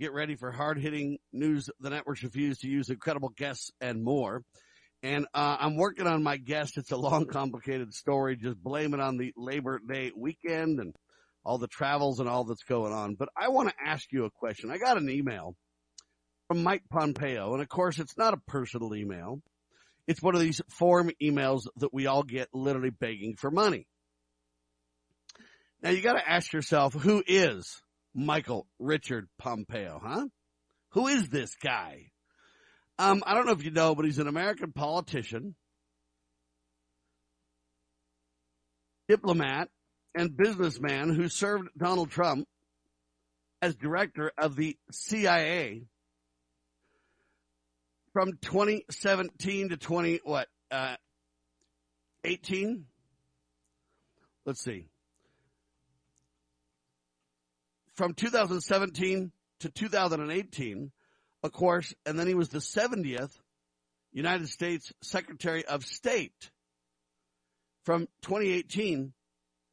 Get ready for hard-hitting news the networks refuse to use, incredible guests, and more. And I'm working on my guest. It's a long, complicated story. Just blame it on the Labor Day weekend and all the travels and all that's going on. But I want to ask you a question. I got an email from Mike Pompeo, and, of course, it's not a personal email. It's one of these form emails that we all get literally begging for money. Now, you got to ask yourself, who is Michael Richard Pompeo, huh? Who is this guy? I don't know if you know, but he's an American politician, diplomat, and businessman who served Donald Trump as director of the CIA from 2017 to 18? Let's see. From 2017 to 2018, of course, and then he was the 70th United States Secretary of State from 2018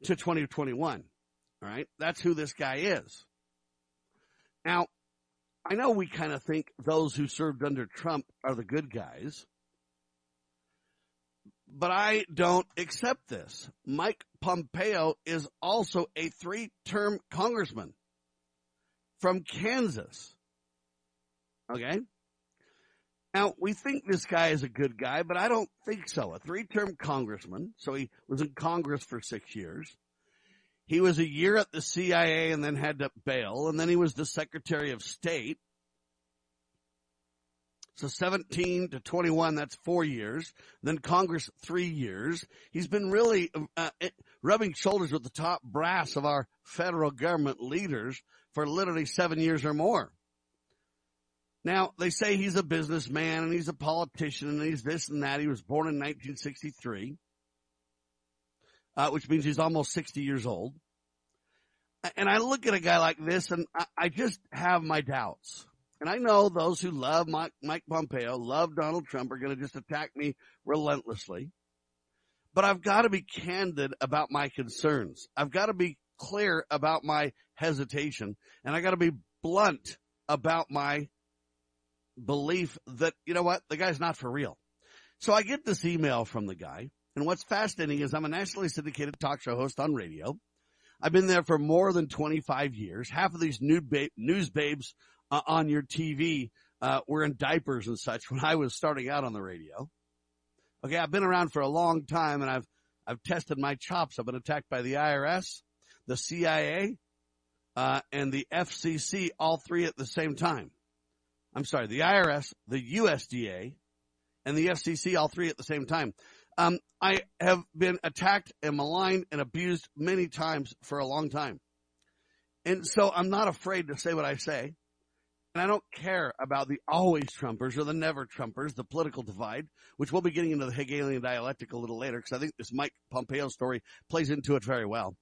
to 2021. All right? That's who this guy is. Now, I know we kind of think those who served under Trump are the good guys, but I don't accept this. Mike Pompeo is also a three-term congressman from Kansas. Okay? Now, we think this guy is a good guy, but I don't think so. A three-term congressman, so he was in Congress for 6 years. He was a year at the CIA and then had to bail, and then he was the Secretary of State. So 17 to 21, that's 4 years. Then Congress, 3 years. He's been really rubbing shoulders with the top brass of our federal government leaders for literally 7 years or more. Now, they say he's a businessman and he's a politician and he's this and that. He was born in 1963, which means he's almost 60 years old. And I look at a guy like this and I just have my doubts. And I know those who love Mike Pompeo, love Donald Trump, are going to just attack me relentlessly. But I've got to be candid about my concerns. I've got to be clear about my hesitation. And I got to be blunt about my belief that, you know what, the guy's not for real. So I get this email from the guy. And what's fascinating is I'm a nationally syndicated talk show host on radio. I've been there for more than 25 years. Half of these news babes on your TV were in diapers and such when I was starting out on the radio. Okay, I've been around for a long time, and I've tested my chops. I've been attacked by the IRS, the CIA, and the FCC, all three at the same time. I'm sorry, the IRS, the USDA, and the FCC, all three at the same time. I have been attacked and maligned and abused many times for a long time. And so I'm not afraid to say what I say. And I don't care about the always Trumpers or the never Trumpers, the political divide, which we'll be getting into the Hegelian dialectic a little later because I think this Mike Pompeo story plays into it very well.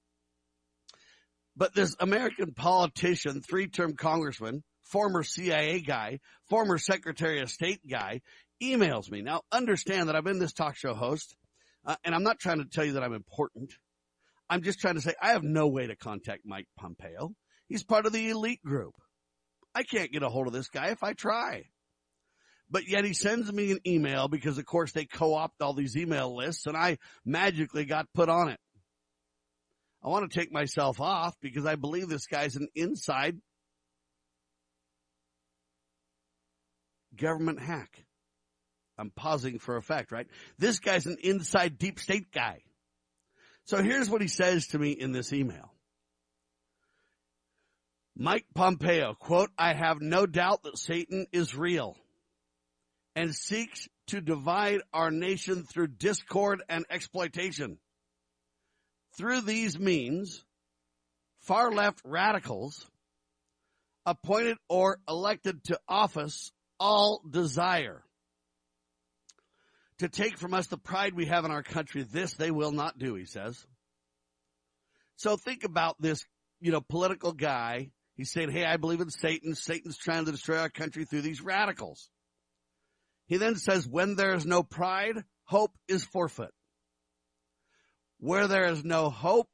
But this American politician, three-term congressman, former CIA guy, former Secretary of State guy, emails me. Now, understand that I've been this talk show host, and I'm not trying to tell you that I'm important. I'm just trying to say I have no way to contact Mike Pompeo. He's part of the elite group. I can't get a hold of this guy if I try. But yet he sends me an email because, of course, they co-opt all these email lists, and I magically got put on it. I want to take myself off because I believe this guy's an inside government hack. I'm pausing for effect, right? This guy's an inside deep state guy. So here's what he says to me in this email. Mike Pompeo, quote, I have no doubt that Satan is real and seeks to divide our nation through discord and exploitation. Through these means, far-left radicals appointed or elected to office all desire to take from us the pride we have in our country. This they will not do, he says. So think about this, you know, political guy. He's saying, hey, I believe in Satan. Satan's trying to destroy our country through these radicals. He then says, when there is no pride, hope is forfeit. Where there is no hope,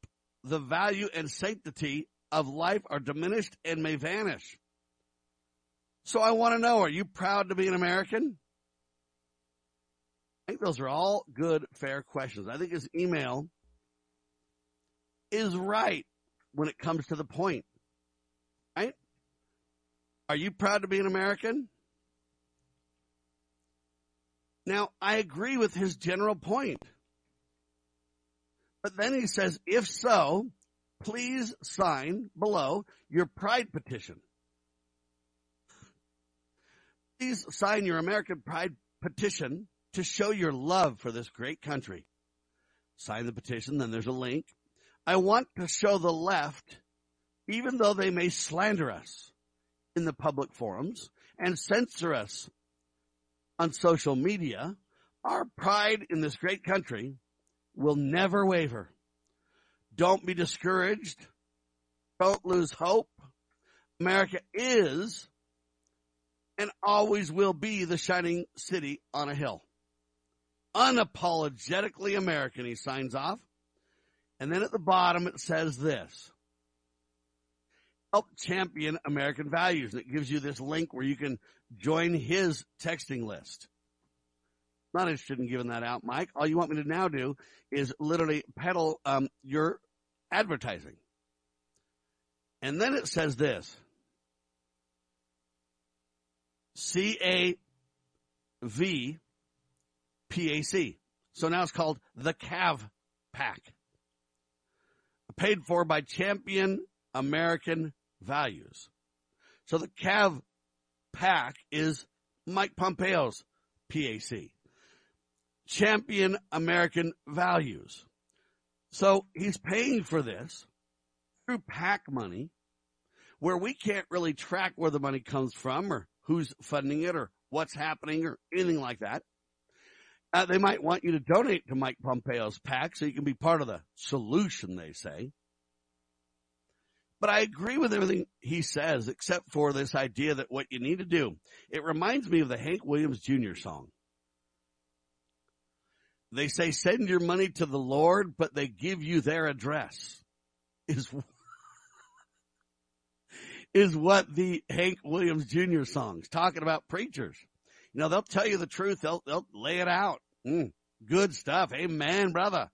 the value and sanctity of life are diminished and may vanish. So I want to know, are you proud to be an American? I think those are all good, fair questions. I think his email is right when it comes to the point, right? Are you proud to be an American? Now, I agree with his general point. But then he says, if so, please sign below your pride petition. Please sign your American pride petition to show your love for this great country. Sign the petition, then there's a link. I want to show the left, even though they may slander us in the public forums and censor us on social media, our pride in this great country will never waver. Don't be discouraged. Don't lose hope. America is and always will be the shining city on a hill. Unapologetically American, he signs off. And then at the bottom it says this: help champion American values. And it gives you this link where you can join his texting list. Not interested in giving that out, Mike. All you want me to now do is literally peddle your advertising. And then it says this: CAVPAC. So now it's called the CAVPAC, paid for by Champion American Values. So the CAVPAC is Mike Pompeo's PAC, Champion American Values. So he's paying for this through PAC money, where we can't really track where the money comes from or who's funding it or what's happening or anything like that. They might want you to donate to Mike Pompeo's PAC so you can be part of the solution, they say. But I agree with everything he says except for this idea that what you need to do. It reminds me of the Hank Williams Jr. song. They say, send your money to the Lord, but they give you their address, is what the Hank Williams Jr. song's talking about, preachers. You know, they'll tell you the truth. They'll lay it out. Good stuff. Amen, brother.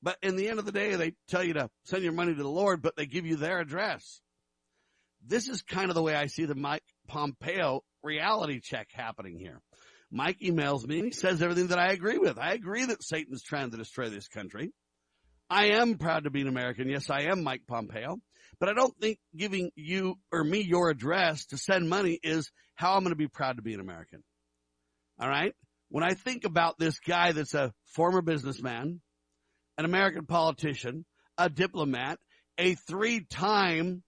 But in the end of the day, they tell you to send your money to the Lord, but they give you their address. This is kind of the way I see the Mike Pompeo reality check happening here. Mike emails me and he says everything that I agree with. I agree that Satan's trying to destroy this country. I am proud to be an American. Yes, I am Mike Pompeo. But I don't think giving you or me your address to send money is how I'm going to be proud to be an American. All right. When I think about this guy that's a former businessman, an American politician, a diplomat, a 3-time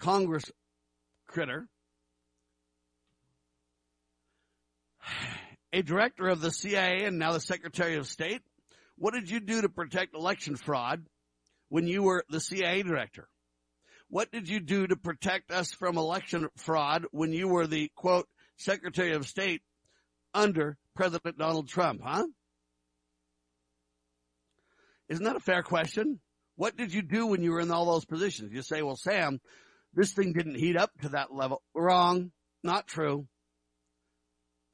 Congress critter, a director of the CIA and now the Secretary of State, what did you do to protect election fraud when you were the CIA director? What did you do to protect us from election fraud when you were the, quote, Secretary of State under President Donald Trump, huh? Isn't that a fair question? What did you do when you were in all those positions? You say, well, Sam, this thing didn't heat up to that level. Wrong. Not true.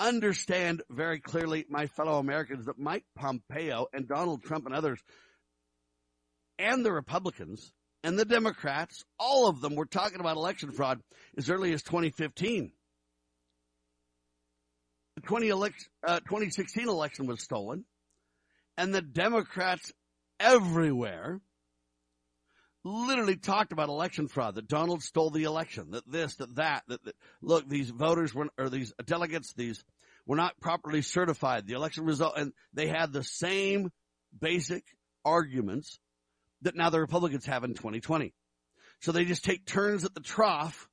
Understand very clearly, my fellow Americans, that Mike Pompeo and Donald Trump and others and the Republicans and the Democrats, all of them were talking about election fraud as early as 2015. The 2016 election was stolen, and the Democrats everywhere literally talked about election fraud, that Donald stole the election, that this, that look, these voters were, or these delegates, these were not properly certified, the election result, and they had the same basic arguments that now the Republicans have in 2020. So they just take turns at the trough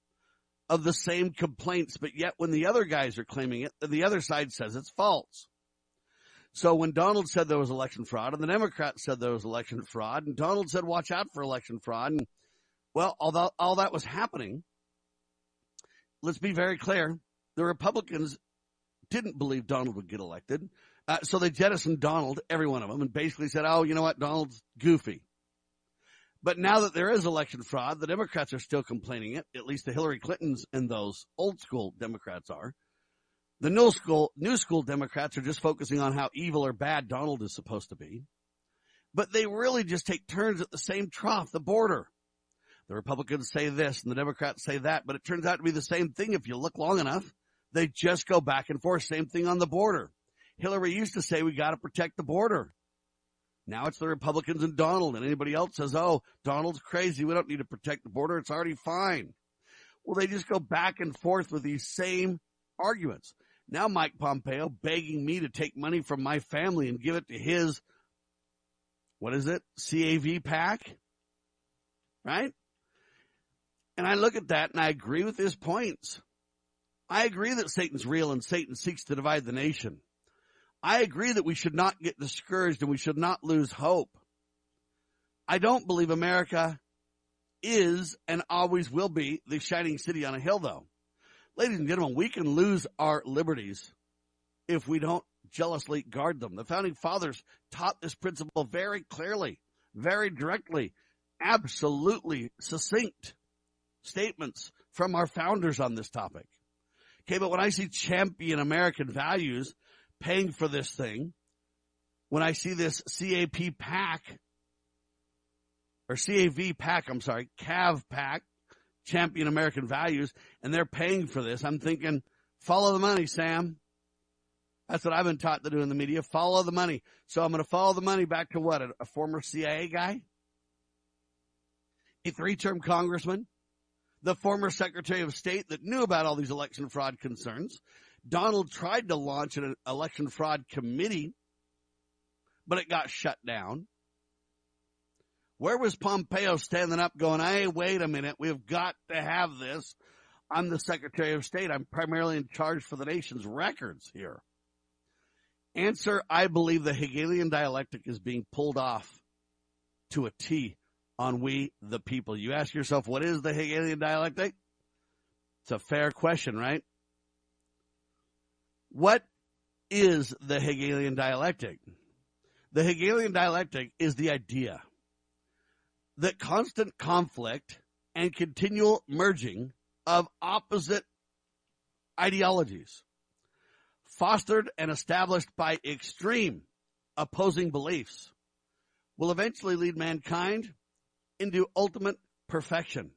of the same complaints, but yet when the other guys are claiming it, the other side says it's false. So when Donald said there was election fraud and the Democrats said there was election fraud and Donald said watch out for election fraud, and well, although all that was happening, let's be very clear, the Republicans didn't believe Donald would get elected, so they jettisoned Donald, every one of them, and basically said, oh, you know what, Donald's goofy. But now that there is election fraud, the Democrats are still complaining it. At least the Hillary Clintons and those old school Democrats are. The new school Democrats are just focusing on how evil or bad Donald is supposed to be. But they really just take turns at the same trough, the border. The Republicans say this and the Democrats say that, but it turns out to be the same thing if you look long enough. They just go back and forth, same thing on the border. Hillary used to say we got to protect the border. Now it's the Republicans and Donald, and anybody else says, oh, Donald's crazy, we don't need to protect the border, it's already fine. Well, they just go back and forth with these same arguments. Now Mike Pompeo begging me to take money from my family and give it to his, CAVPAC, right? And I look at that, and I agree with his points. I agree that Satan's real and Satan seeks to divide the nation. I agree that we should not get discouraged and we should not lose hope. I don't believe America is and always will be the shining city on a hill, though. Ladies and gentlemen, we can lose our liberties if we don't jealously guard them. The Founding Fathers taught this principle very clearly, very directly, absolutely succinct statements from our founders on this topic. Okay, but when I see champion American values paying for this thing, when I see this CAVPAC, champion American values, and they're paying for this, I'm thinking, follow the money, Sam. That's what I've been taught to do in the media, follow the money. So I'm going to follow the money back to what, a former CIA guy? A three-term congressman? The former Secretary of State that knew about all these election fraud concerns? Donald tried to launch an election fraud committee, but it got shut down. Where was Pompeo standing up going, hey, wait a minute, we've got to have this. I'm the Secretary of State. I'm primarily in charge for the nation's records here. Answer, I believe the Hegelian dialectic is being pulled off to a T on we, the people. You ask yourself, what is the Hegelian dialectic? It's a fair question, right? What is the Hegelian dialectic? The Hegelian dialectic is the idea that constant conflict and continual merging of opposite ideologies, fostered and established by extreme opposing beliefs, will eventually lead mankind into ultimate perfection.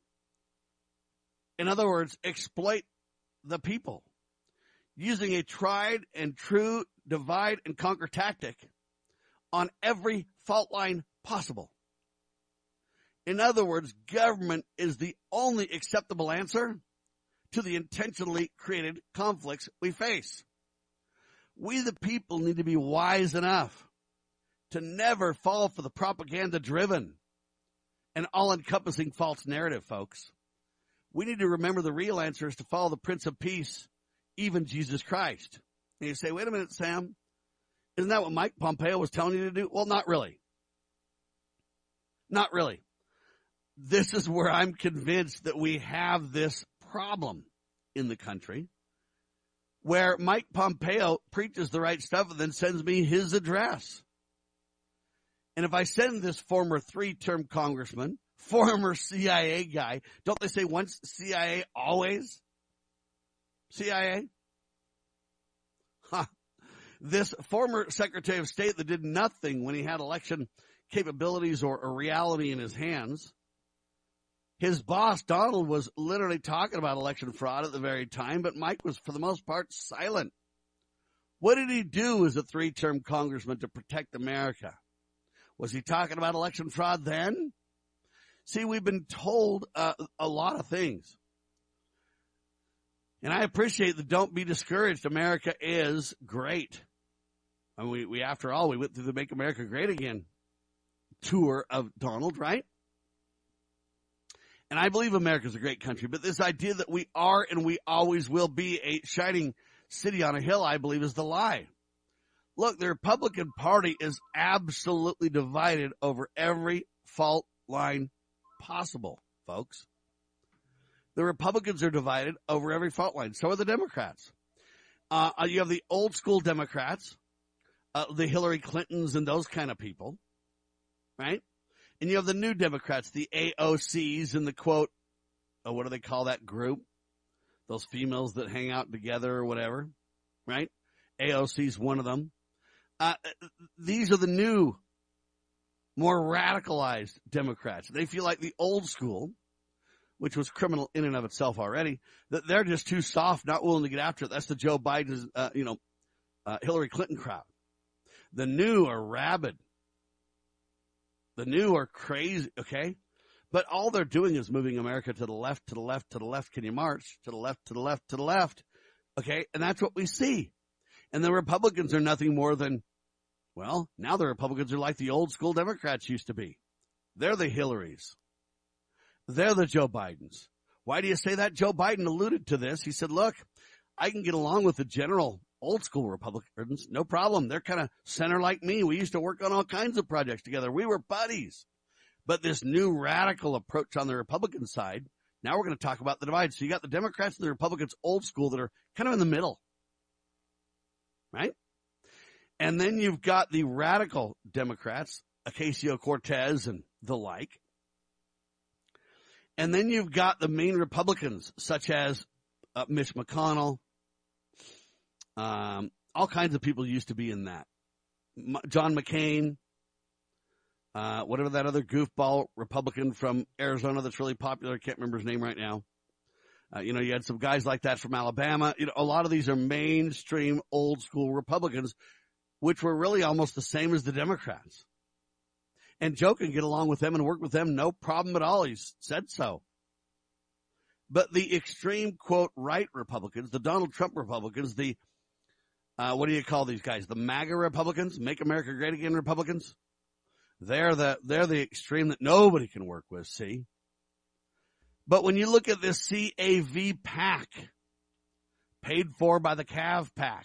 In other words, exploit the people. Using a tried and true divide and conquer tactic on every fault line possible. In other words, government is the only acceptable answer to the intentionally created conflicts we face. We the people need to be wise enough to never fall for the propaganda-driven and all-encompassing false narrative, folks. We need to remember the real answer is to follow the Prince of Peace, even Jesus Christ. And you say, wait a minute, Sam, isn't that what Mike Pompeo was telling you to do? Well, not really. Not really. This is where I'm convinced that we have this problem in the country where Mike Pompeo preaches the right stuff and then sends me his address. And if I send this former three-term congressman, former CIA guy, don't they say once CIA, always CIA? This former Secretary of State that did nothing when he had election capabilities or a reality in his hands. His boss, Donald, was literally talking about election fraud at the very time, but Mike was, for the most part, silent. What did he do as a three-term congressman to protect America? Was he talking about election fraud then? See, we've been told a lot of things. And I appreciate the don't be discouraged. America is great. And we after all, we went through the Make America Great Again tour of Donald, right? And I believe America is a great country. But this idea that we are and we always will be a shining city on a hill, I believe, is the lie. Look, the Republican Party is absolutely divided over every fault line possible, folks. The Republicans are divided over every fault line. So are the Democrats. You have the old school Democrats, the Hillary Clintons and those kind of people, right? And you have the new Democrats, the AOCs and the, quote, what do they call that group? Those females that hang out together or whatever, right? AOC's one of them. These are the new, more radicalized Democrats. They feel like the old school, which was criminal in and of itself already, that they're just too soft, not willing to get after it. That's the Joe Biden's, Hillary Clinton crowd. The new are rabid. The new are crazy, okay? But all they're doing is moving America to the left, to the left, to the left. Can you march? To the left, to the left, to the left, okay? And that's what we see. And the Republicans are nothing more than, well, now the Republicans are like the old school Democrats used to be. They're the Hillarys. They're the Joe Bidens. Why do you say that? Joe Biden alluded to this. He said, look, I can get along with the general old school Republicans. No problem. They're kind of center like me. We used to work on all kinds of projects together. We were buddies. But this new radical approach on the Republican side, now we're going to talk about the divide. So you got the Democrats and the Republicans old school that are kind of in the middle. Right? And then you've got the radical Democrats, Ocasio-Cortez and the like. And then you've got the main Republicans, such as Mitch McConnell, all kinds of people used to be in that. John McCain, whatever that other goofball Republican from Arizona that's really popular, I can't remember his name right now. You had some guys like that from Alabama. A lot of these are mainstream old school Republicans, which were really almost the same as the Democrats. And Joe can get along with them and work with them, no problem at all. He's said so. But the extreme, quote, right Republicans, the Donald Trump Republicans, the, what do you call these guys? The MAGA Republicans, Make America Great Again Republicans. They're the extreme that nobody can work with, see? But when you look at this CAVPAC, paid for by the CAVPAC,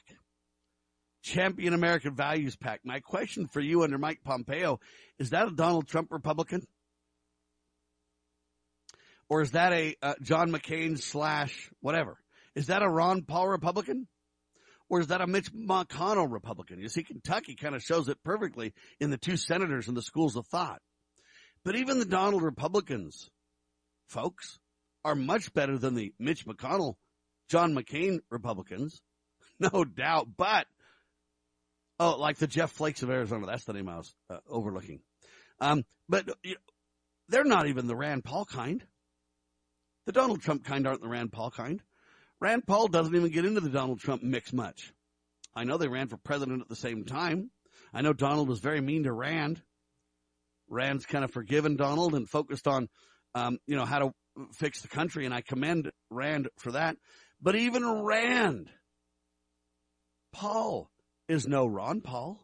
Champion American Values Pact, my question for you under Mike Pompeo, is that a Donald Trump Republican? Or is that a John McCain / whatever? Is that a Ron Paul Republican? Or is that a Mitch McConnell Republican? You see, Kentucky kind of shows it perfectly in the two senators and the schools of thought. But even the Donald Republicans, folks, are much better than the Mitch McConnell, John McCain Republicans, no doubt. But, oh, like the Jeff Flakes of Arizona. That's the name I was overlooking. They're not even the Rand Paul kind. The Donald Trump kind aren't the Rand Paul kind. Rand Paul doesn't even get into the Donald Trump mix much. I know they ran for president at the same time. I know Donald was very mean to Rand. Rand's kind of forgiven Donald and focused on, how to fix the country, and I commend Rand for that. But even Rand Paul is no Ron Paul.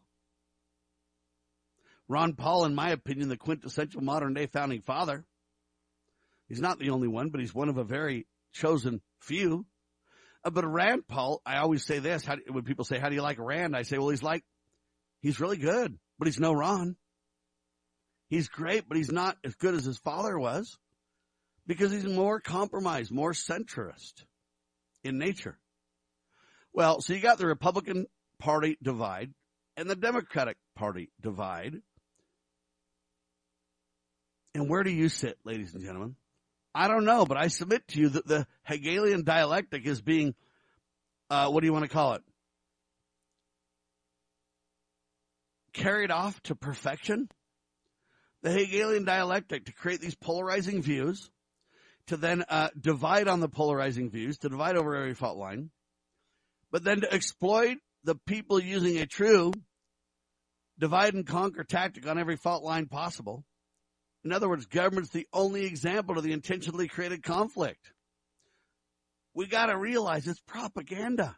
Ron Paul, in my opinion, the quintessential modern-day founding father. He's not the only one, but he's one of a very chosen few. But Rand Paul, I always say this. When people say, how do you like Rand? I say, well, he's really good, but he's no Ron. He's great, but he's not as good as his father was because he's more compromised, more centrist in nature. Well, so you got the Republican Party divide and the Democratic Party divide. And where do you sit, ladies and gentlemen? I don't know, but I submit to you that the Hegelian dialectic is being, what do you want to call it? Carried off to perfection. The Hegelian dialectic to create these polarizing views, to then divide on the polarizing views, to divide over every fault line, but then to exploit the people using a true divide and conquer tactic on every fault line possible. In other words, government's the only example of the intentionally created conflict. We got to realize it's propaganda.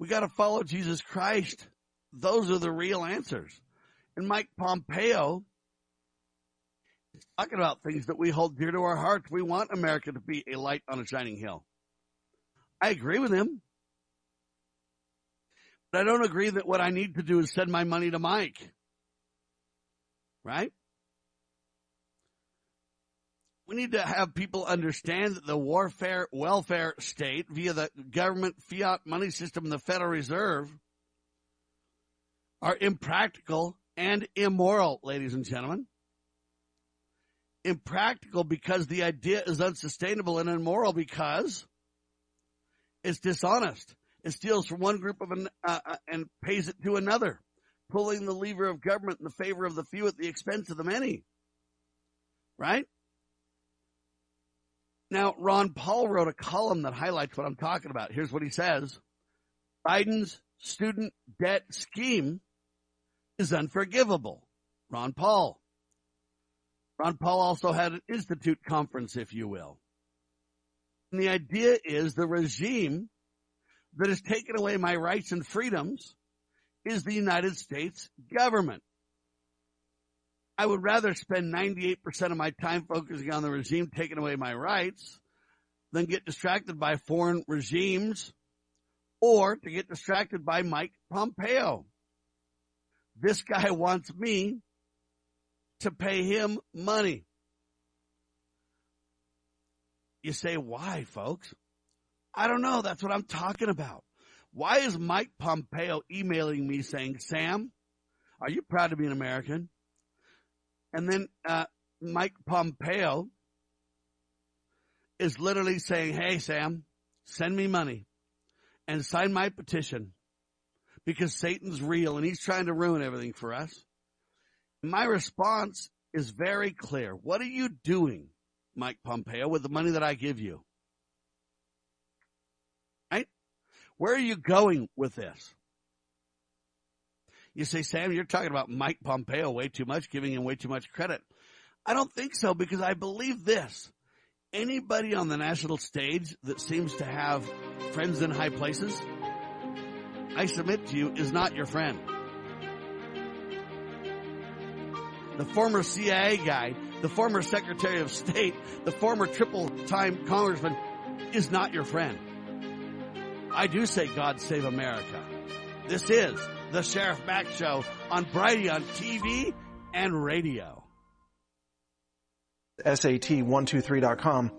We got to follow Jesus Christ. Those are the real answers. And Mike Pompeo is talking about things that we hold dear to our hearts. We want America to be a light on a shining hill. I agree with him. But I don't agree that what I need to do is send my money to Mike. Right? We need to have people understand that the welfare state via the government fiat money system and the Federal Reserve are impractical and immoral, ladies and gentlemen. impractical because the idea is unsustainable and immoral because it's dishonest. It steals from one group and pays it to another, pulling the lever of government in the favor of the few at the expense of the many. Right? Now, Ron Paul wrote a column that highlights what I'm talking about. Here's what he says. Biden's student debt scheme is unforgivable. Ron Paul. Ron Paul also had an institute conference, if you will. And the idea is the regime that has taken away my rights and freedoms is the United States government. I would rather spend 98% of my time focusing on the regime taking away my rights than get distracted by foreign regimes or to get distracted by Mike Pompeo. This guy wants me to pay him money. You say, why, folks? I don't know. That's what I'm talking about. Why is Mike Pompeo emailing me saying, Sam, are you proud to be an American? And then Mike Pompeo is literally saying, hey, Sam, send me money and sign my petition because Satan's real and he's trying to ruin everything for us. My response is very clear. What are you doing, Mike Pompeo, with the money that I give you? Right? Where are you going with this? You say, Sam, you're talking about Mike Pompeo way too much, giving him way too much credit. I don't think so because I believe this. Anybody on the national stage that seems to have friends in high places, I submit to you, is not your friend. The former CIA guy, the former Secretary of State, the former triple-time congressman is not your friend. I do say God save America. This is the Sheriff Mack Show on Brighteon TV and radio. SAT123.com.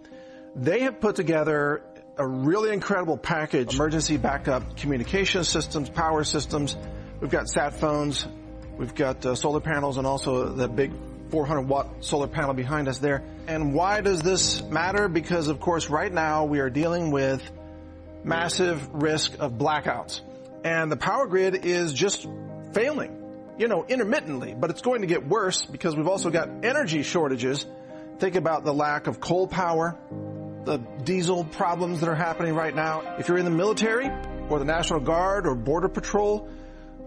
They have put together a really incredible package. Emergency backup communication systems, power systems. We've got sat phones. We've got solar panels and also that big 400-watt solar panel behind us there. And why does this matter? Because, of course, right now we are dealing with massive risk of blackouts. And the power grid is just failing, you know, intermittently. But it's going to get worse because we've also got energy shortages. Think about the lack of coal power, the diesel problems that are happening right now. If you're in the military or the National Guard or Border Patrol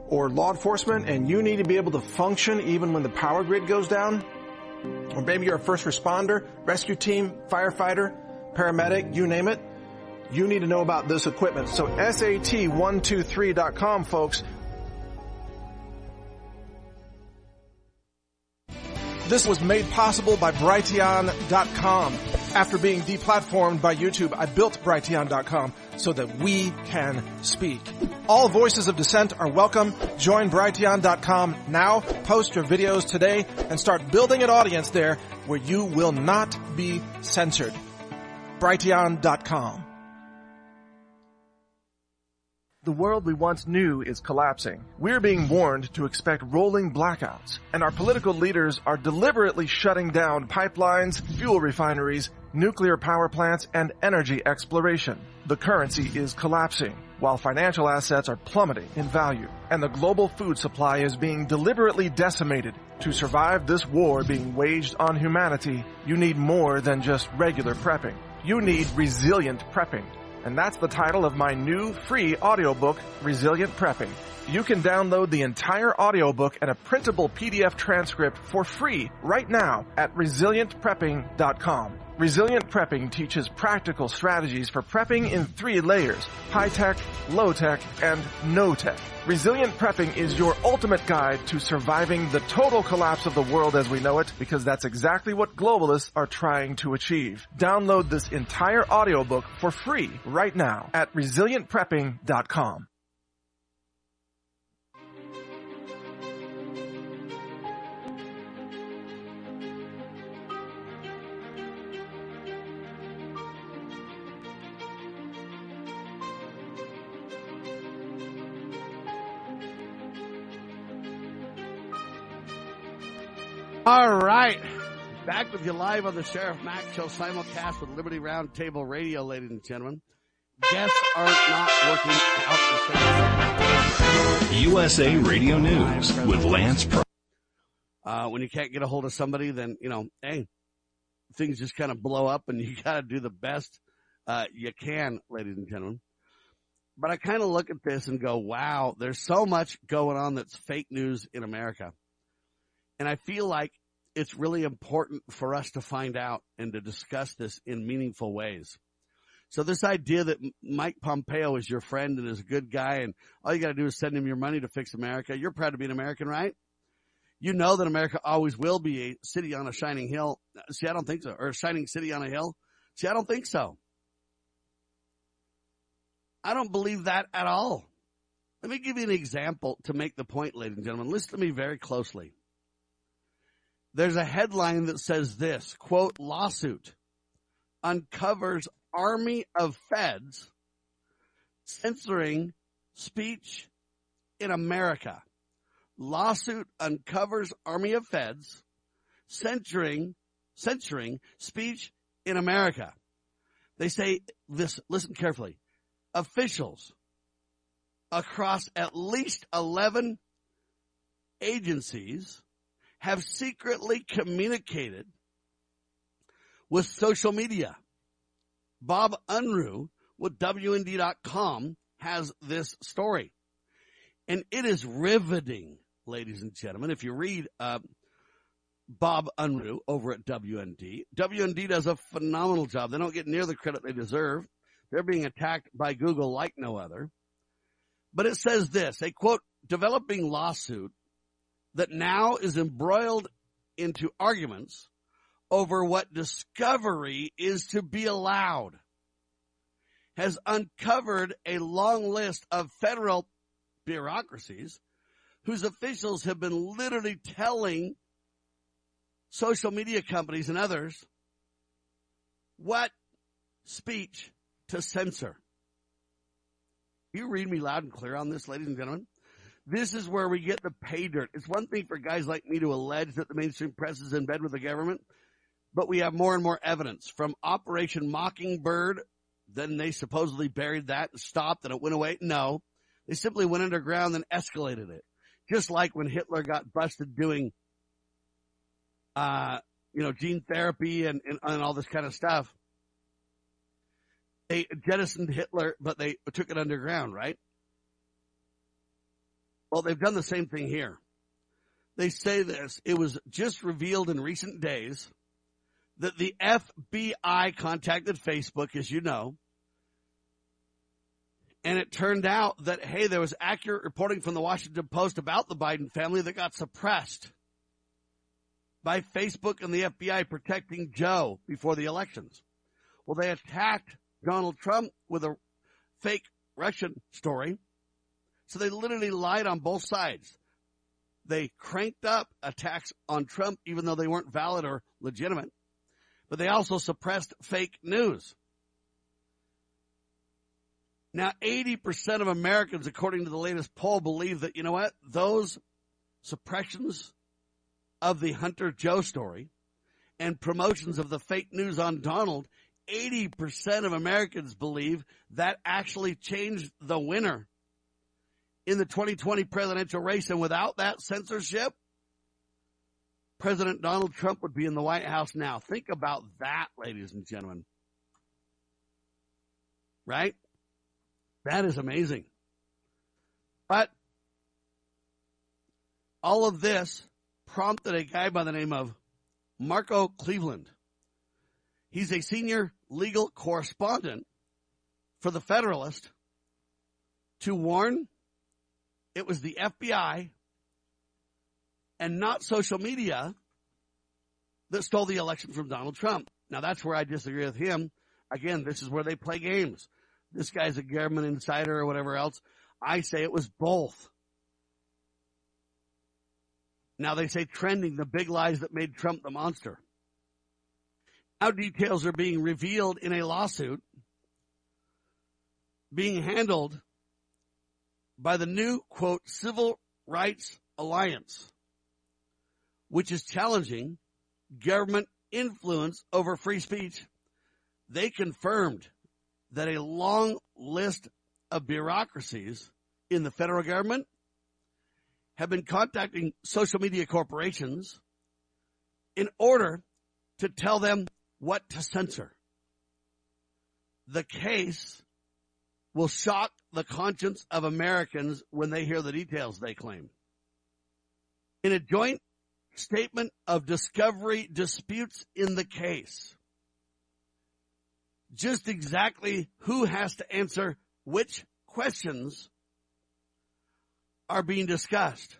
or law enforcement and you need to be able to function even when the power grid goes down, or maybe you're a first responder, rescue team, firefighter, paramedic, you name it, you need to know about this equipment. So SAT123.com, folks. This was made possible by Brighteon.com. After being deplatformed by YouTube, I built Brighteon.com so that we can speak. All voices of dissent are welcome. Join Brighteon.com now. Post your videos today and start building an audience there where you will not be censored. Brighteon.com. The world we once knew is collapsing. We're being warned to expect rolling blackouts, and our political leaders are deliberately shutting down pipelines, fuel refineries, nuclear power plants, and energy exploration. The currency is collapsing, while financial assets are plummeting in value, and the global food supply is being deliberately decimated. To survive this war being waged on humanity, you need more than just regular prepping. You need resilient prepping. And that's the title of my new free audiobook, Resilient Prepping. You can download the entire audiobook and a printable PDF transcript for free right now at resilientprepping.com. Resilient Prepping teaches practical strategies for prepping in three layers: high-tech, low-tech, and no-tech. Resilient Prepping is your ultimate guide to surviving the total collapse of the world as we know it, because that's exactly what globalists are trying to achieve. Download this entire audiobook for free right now at resilientprepping.com. All right, Back with you live on the Sheriff Mack Show simulcast with Liberty Roundtable Radio, ladies and gentlemen. Guests are not working out the things. USA Radio News with Lance Price. When you can't get a hold of somebody, then, you know, hey, things just kind of blow up and you got to do the best you can, ladies and gentlemen. But I kind of look at this and go, wow, there's so much going on that's fake news in America. And I feel like it's really important for us to find out and to discuss this in meaningful ways. So this idea that Mike Pompeo is your friend and is a good guy and all you got to do is send him your money to fix America. You're proud to be an American, right? You know that America always will be a city on a shining hill. See, I don't think so. Or a shining city on a hill. See, I don't think so. I don't believe that at all. Let me give you an example to make the point, ladies and gentlemen. Listen to me very closely. There's a headline that says this, quote, lawsuit uncovers army of feds censoring speech in America. Lawsuit uncovers army of feds censoring speech in America. They say this, listen carefully. Officials across at least 11 agencies have secretly communicated with social media. Bob Unruh with WND.com has this story. And it is riveting, ladies and gentlemen. If you read Bob Unruh over at WND, WND does a phenomenal job. They don't get near the credit they deserve. They're being attacked by Google like no other. But it says this, a, quote, developing lawsuit that now is embroiled into arguments over what discovery is to be allowed, has uncovered a long list of federal bureaucracies whose officials have been literally telling social media companies and others what speech to censor. You read me loud and clear on this, ladies and gentlemen. This is where we get the pay dirt. It's one thing for guys like me to allege that the mainstream press is in bed with the government, but we have more and more evidence from Operation Mockingbird. Then they supposedly buried that and stopped and it went away. No, they simply went underground and escalated it. Just like when Hitler got busted doing, gene therapy and all this kind of stuff. They jettisoned Hitler, but they took it underground, right? Well, they've done the same thing here. They say this. It was just revealed in recent days that the FBI contacted Facebook, as you know. And it turned out that, hey, there was accurate reporting from the Washington Post about the Biden family that got suppressed by Facebook and the FBI protecting Joe before the elections. Well, they attacked Donald Trump with a fake Russian story. So they literally lied on both sides. They cranked up attacks on Trump, even though they weren't valid or legitimate. But they also suppressed fake news. Now, 80% of Americans, according to the latest poll, believe that, you know what, those suppressions of the Hunter Joe story and promotions of the fake news on Donald, 80% of Americans believe that actually changed the winner in the 2020 presidential race. And without that censorship, President Donald Trump would be in the White House now. Think about that, ladies and gentlemen. Right? That is amazing. But all of this prompted a guy by the name of Marco Cleveland. He's a senior legal correspondent for The Federalist to warn it was the FBI and not social media that stole the election from Donald Trump. Now, that's where I disagree with him. Again, this is where they play games. This guy's a government insider or whatever else. I say it was both. Now, they say trending, the big lies that made Trump the monster. Now details are being revealed in a lawsuit being handled by the new, quote, Civil Rights Alliance, which is challenging government influence over free speech, they confirmed that a long list of bureaucracies in the federal government have been contacting social media corporations in order to tell them what to censor. The case will shock the conscience of Americans when they hear the details, they claim. In a joint statement of discovery disputes in the case, just exactly who has to answer which questions are being discussed.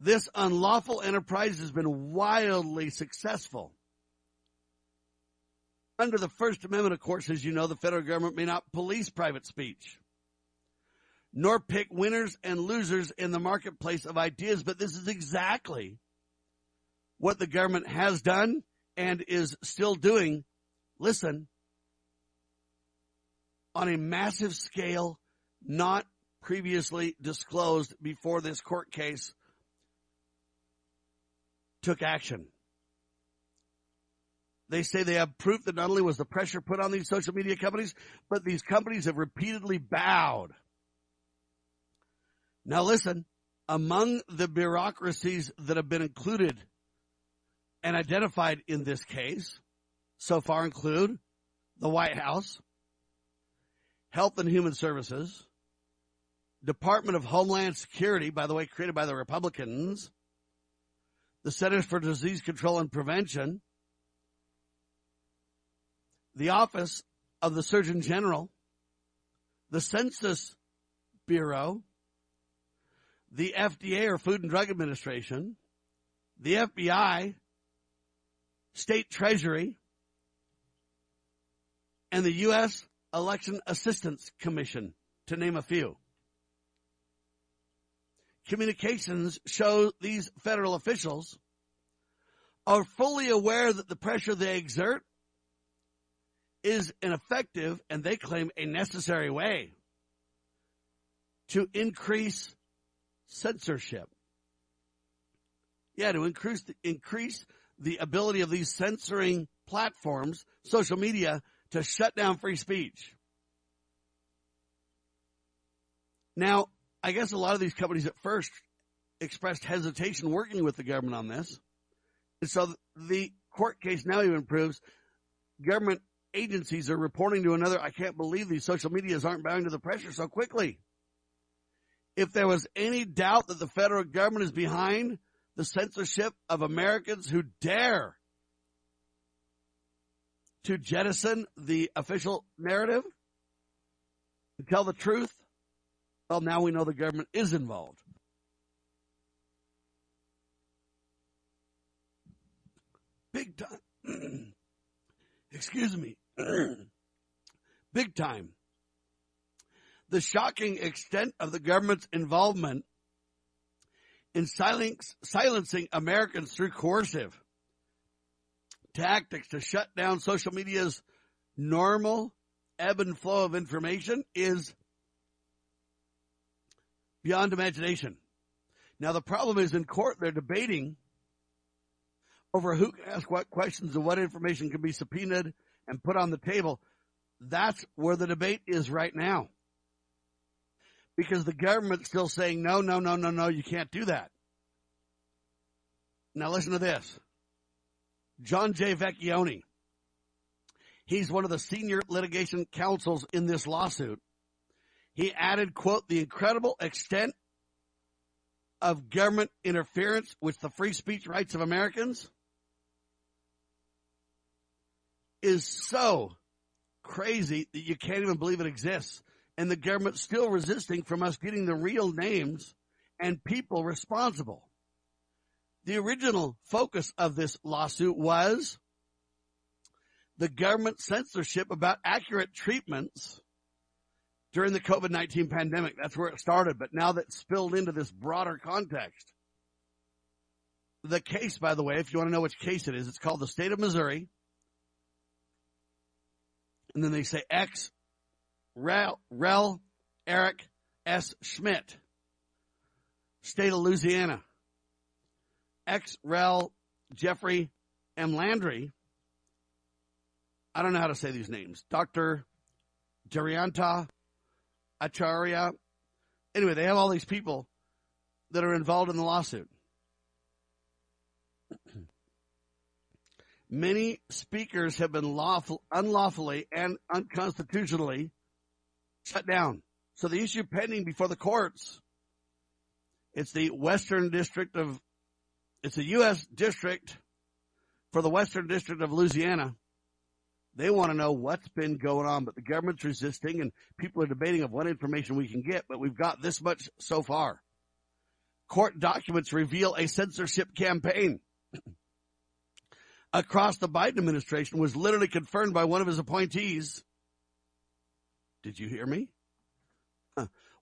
This unlawful enterprise has been wildly successful. Under the First Amendment, of course, as you know, the federal government may not police private speech, nor pick winners and losers in the marketplace of ideas. But this is exactly what the government has done and is still doing, listen, on a massive scale not previously disclosed before this court case took action. They say they have proof that not only was the pressure put on these social media companies, but these companies have repeatedly bowed. Now listen, among the bureaucracies that have been included and identified in this case so far include the White House, Health and Human Services, Department of Homeland Security, by the way, created by the Republicans, the Centers for Disease Control and Prevention, the Office of the Surgeon General, the Census Bureau, the FDA or Food and Drug Administration, the FBI, State Treasury, and the U.S. Election Assistance Commission, to name a few. Communications show these federal officials are fully aware that the pressure they exert is an effective, and they claim a necessary, way to increase censorship. Yeah, to increase the ability of these censoring platforms, social media, to shut down free speech. Now, I guess a lot of these companies at first expressed hesitation working with the government on this. And so the court case now even proves government agencies are reporting to another, I can't believe these social medias aren't bowing to the pressure so quickly. If there was any doubt that the federal government is behind the censorship of Americans who dare to jettison the official narrative and tell the truth, well, now we know the government is involved. Big time. Excuse me. Big time. The shocking extent of the government's involvement in silencing Americans through coercive tactics to shut down social media's normal ebb and flow of information is beyond imagination. Now, the problem is in court, they're debating over who can ask what questions and what information can be subpoenaed and put on the table. That's where the debate is right now. Because the government's still saying, no, you can't do that. Now listen to this. John J. Vecchione, he's one of the senior litigation counsels in this lawsuit. He added, quote, the incredible extent of government interference with the free speech rights of Americans is so crazy that you can't even believe it exists. And the government's still resisting from us getting the real names and people responsible. The original focus of this lawsuit was the government censorship about accurate treatments during the COVID-19 pandemic. That's where it started, but now that's spilled into this broader context. The case, by the way, if you want to know which case it is, it's called the State of Missouri. And then they say X. Rel Eric S. Schmidt, State of Louisiana. X. Rel Jeffrey M. Landry, I don't know how to say these names, Dr. Jayananta Acharya. Anyway, they have all these people that are involved in the lawsuit. Many speakers have been unlawfully and unconstitutionally shut down. So the issue pending before the courts, it's the Western District of, it's the U.S. District for the Western District of Louisiana. They want to know what's been going on, but the government's resisting and people are debating of what information we can get, but we've got this much so far. Court documents reveal a censorship campaign across the Biden administration was literally confirmed by one of his appointees. Did you hear me?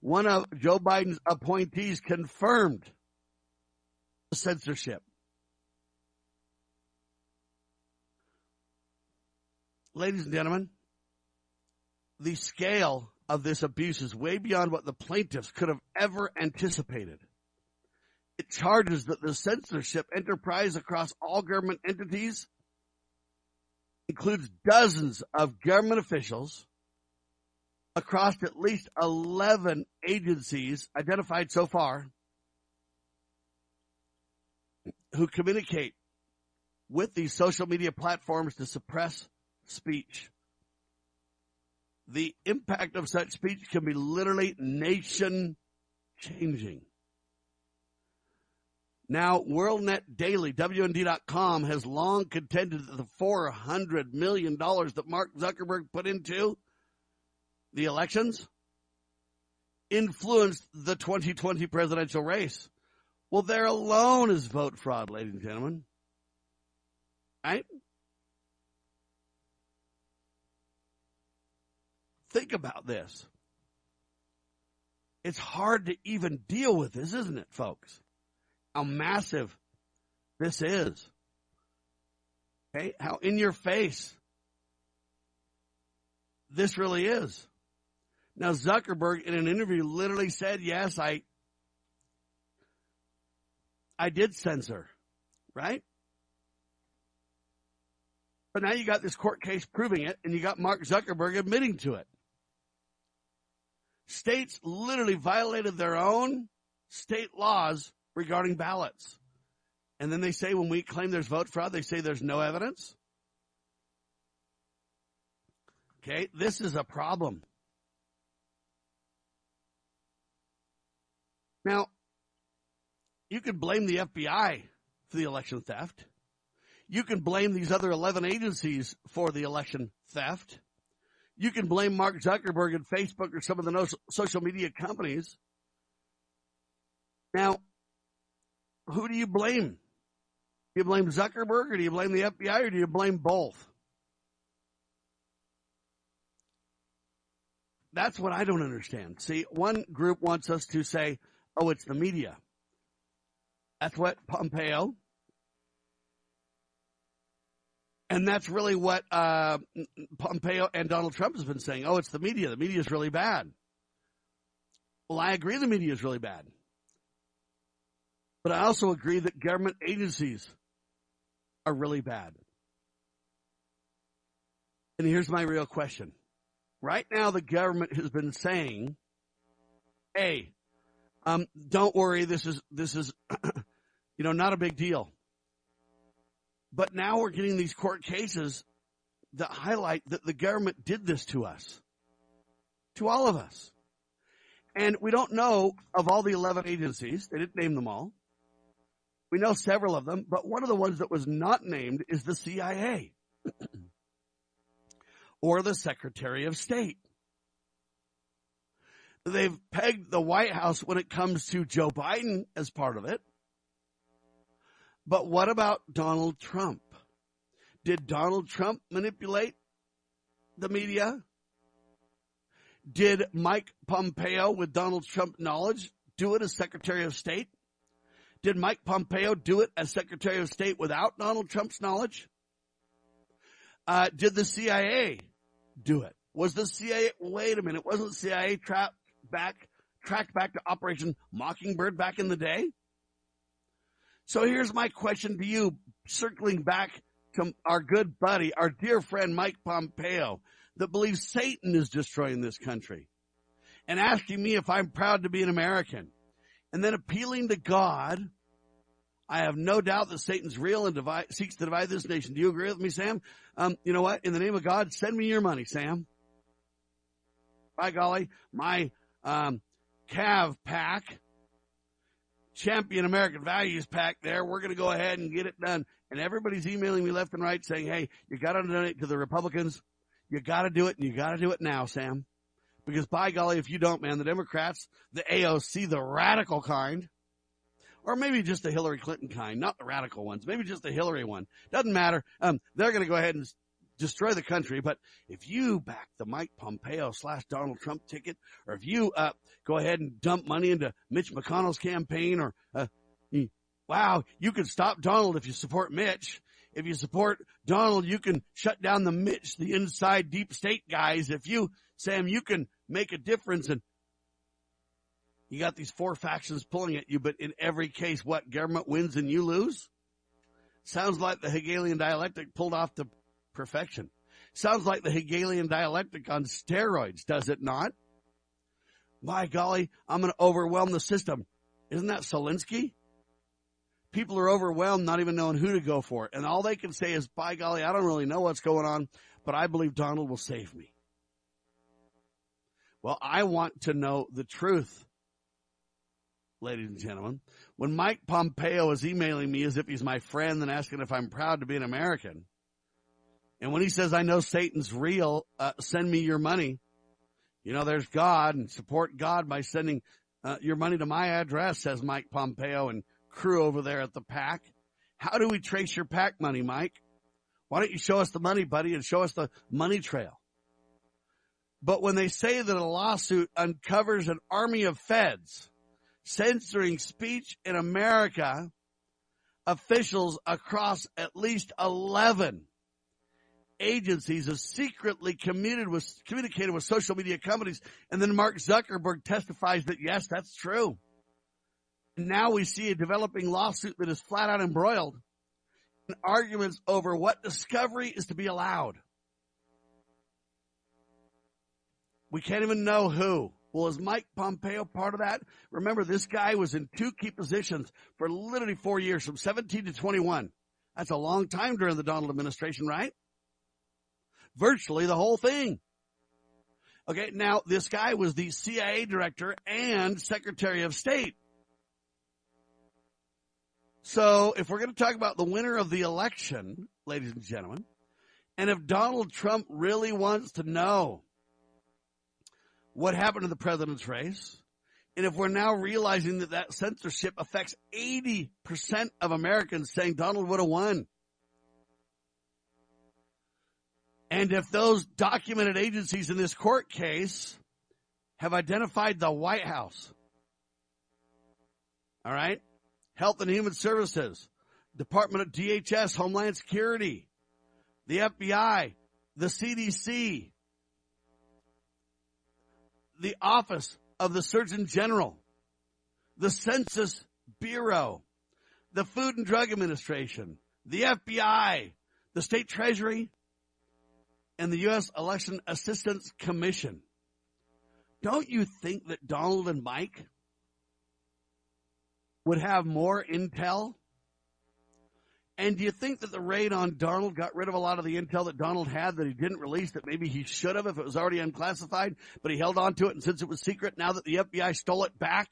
One of Joe Biden's appointees confirmed censorship. Ladies and gentlemen, the scale of this abuse is way beyond what the plaintiffs could have ever anticipated. It charges that the censorship enterprise across all government entities includes dozens of government officials across at least 11 agencies identified so far who communicate with these social media platforms to suppress speech. The impact of such speech can be literally nation-changing. Now, WorldNetDaily, WND.com, has long contended that the $400 million that Mark Zuckerberg put into the elections influenced the 2020 presidential race. Well, there alone is vote fraud, ladies and gentlemen. Right? Think about this. It's hard to even deal with this, isn't it, folks? How massive this is. Okay? How in your face this really is. Now, Zuckerberg, in an interview, literally said, yes, I did censor, right? But now you got this court case proving it, and you got Mark Zuckerberg admitting to it. States literally violated their own state laws regarding ballots. And then they say when we claim there's vote fraud, they say there's no evidence. Okay, this is a problem. Now, you can blame the FBI for the election theft. You can blame these other 11 agencies for the election theft. You can blame Mark Zuckerberg and Facebook or some of the social media companies. Now, who do you blame? Do you blame Zuckerberg or do you blame the FBI or do you blame both? That's what I don't understand. See, one group wants us to say, oh, it's the media. That's what Pompeo. And that's really what Pompeo and Donald Trump has been saying. Oh, it's the media. The media is really bad. Well, I agree the media is really bad. But I also agree that government agencies are really bad. And here's my real question. Right now, the government has been saying, "Hey, don't worry. This is, you know, not a big deal." But now we're getting these court cases that highlight that the government did this to us, to all of us, and we don't know of all the 11 agencies. They didn't name them all. We know several of them, but one of the ones that was not named is the CIA. Or the Secretary of State. They've pegged the White House when it comes to Joe Biden as part of it. But what about Donald Trump? Did Donald Trump manipulate the media? Did Mike Pompeo, with Donald Trump knowledge, do it as Secretary of State? Did Mike Pompeo do it as Secretary of State without Donald Trump's knowledge? Did the CIA do it? Was the CIA, wait a minute, wasn't the CIA tracked back to Operation Mockingbird back in the day? So here's my question to you, circling back to our good buddy, our dear friend Mike Pompeo, that believes Satan is destroying this country, and asking me if I'm proud to be an American, and then appealing to God. I have no doubt that Satan's real and seeks to divide this nation. Do you agree with me, Sam? You know what? In the name of God, send me your money, Sam. By golly, my CAVPAC, Champion American Values Pack there, we're going to go ahead and get it done. And everybody's emailing me left and right saying, hey, you got to donate to the Republicans. You got to do it, and you got to do it now, Sam. Because by golly, if you don't, man, the Democrats, the AOC, the radical kind, or maybe just the Hillary Clinton kind, not the radical ones, maybe just the Hillary one. Doesn't matter. They're going to go ahead and destroy the country. But if you back the Mike Pompeo / Donald Trump ticket, or if you go ahead and dump money into Mitch McConnell's campaign, or wow, you can stop Donald if you support Mitch. If you support Donald, you can shut down the Mitch, the inside deep state guys. If you, Sam, you can make a difference. And you got these four factions pulling at you, but in every case, what, government wins and you lose? Sounds like the Hegelian dialectic pulled off to perfection. Sounds like the Hegelian dialectic on steroids, does it not? My golly, I'm going to overwhelm the system. Isn't that Zelensky? People are overwhelmed, not even knowing who to go for. And all they can say is, by golly, I don't really know what's going on, but I believe Donald will save me. Well, I want to know the truth. Ladies and gentlemen, when Mike Pompeo is emailing me as if he's my friend and asking if I'm proud to be an American, and when he says, I know Satan's real, send me your money, you know, there's God, and support God by sending your money to my address, says Mike Pompeo and crew over there at the PAC. How do we trace your PAC money, Mike? Why don't you show us the money, buddy, and show us the money trail? But when they say that a lawsuit uncovers an army of feds censoring speech in America, officials across at least 11 agencies have secretly communicated with social media companies. And then Mark Zuckerberg testifies that, yes, that's true. And now we see a developing lawsuit that is flat out embroiled in arguments over what discovery is to be allowed. We can't even know who. Well, is Mike Pompeo part of that? Remember, this guy was in two key positions for literally 4 years, from 17 to 21. That's a long time during the Donald administration, right? Virtually the whole thing. Okay, now this guy was the CIA director and Secretary of State. So if we're going to talk about the winner of the election, ladies and gentlemen, and if Donald Trump really wants to know what happened to the president's race, and if we're now realizing that that censorship affects 80% of Americans saying Donald would have won, and if those documented agencies in this court case have identified the White House, all right, Health and Human Services, Department of DHS, Homeland Security, the FBI, the CDC, the Office of the Surgeon General, the Census Bureau, the Food and Drug Administration, the FBI, the State Treasury, and the U.S. Election Assistance Commission. Don't you think that Donald and Mike would have more intel? And do you think that the raid on Donald got rid of a lot of the intel that Donald had that he didn't release, that maybe he should have if it was already unclassified, but he held on to it, and since it was secret, now that the FBI stole it back?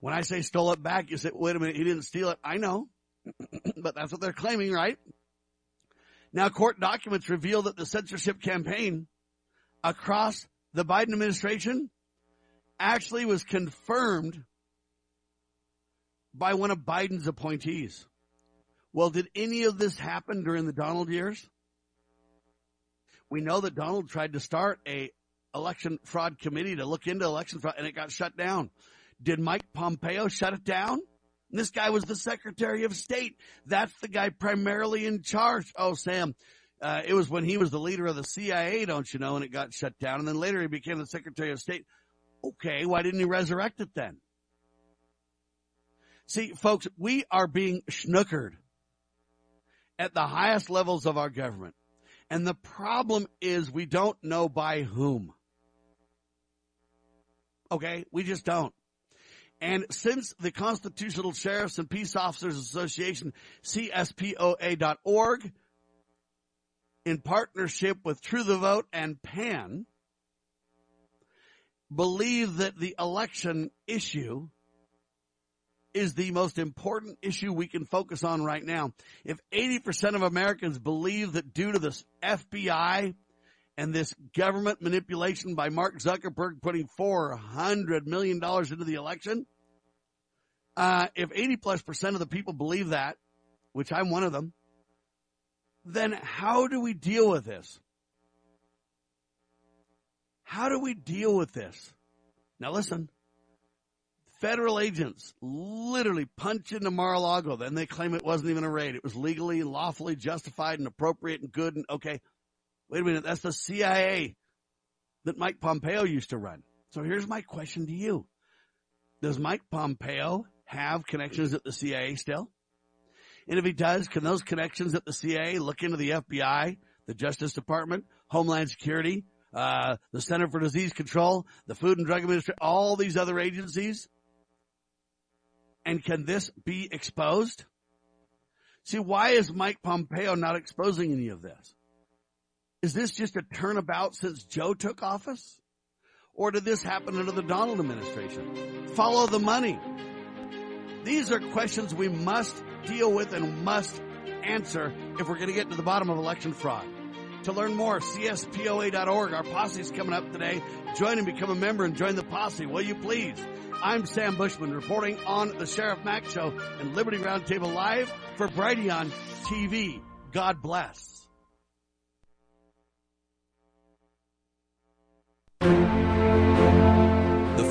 When I say stole it back, you say, wait a minute, he didn't steal it. I know, but that's what they're claiming, right? Now, court documents reveal that the censorship campaign across the Biden administration actually was confirmed by one of Biden's appointees. Well, did any of this happen during the Donald years? We know that Donald tried to start an election fraud committee to look into election fraud, and it got shut down. Did Mike Pompeo shut it down? And this guy was the Secretary of State. That's the guy primarily in charge. Oh, Sam, it was when he was the leader of the CIA, don't you know, and it got shut down. And then later he became the Secretary of State. Okay, why didn't he resurrect it then? See, folks, we are being schnookered at the highest levels of our government. And the problem is we don't know by whom. Okay? We just don't. And since the Constitutional Sheriffs and Peace Officers Association, CSPOA.org, in partnership with True the Vote and PAN, believe that the election issue is the most important issue we can focus on right now. If 80% of Americans believe that due to this FBI and this government manipulation by Mark Zuckerberg putting $400 million into the election, if 80+% of the people believe that, which I'm one of them, then how do we deal with this? How do we deal with this? Now listen, federal agents literally punch into Mar-a-Lago. Then they claim it wasn't even a raid. It was legally and lawfully justified and appropriate and good and okay. Wait a minute, that's the CIA that Mike Pompeo used to run. So here's my question to you. Does Mike Pompeo have connections at the CIA still? And if he does, can those connections at the CIA look into the FBI, the Justice Department, Homeland Security, the Center for Disease Control, the Food and Drug Administration, all these other agencies? And can this be exposed? See, why is Mike Pompeo not exposing any of this? Is this just a turnabout since Joe took office? Or did this happen under the Donald administration? Follow the money. These are questions we must deal with and must answer if we're going to get to the bottom of election fraud. To learn more, CSPOA.org. Our posse is coming up today. Join and become a member and join the posse, will you please? I'm Sam Bushman reporting on the Sheriff Mack Show and Liberty Roundtable Live for Brighteon TV. God bless. The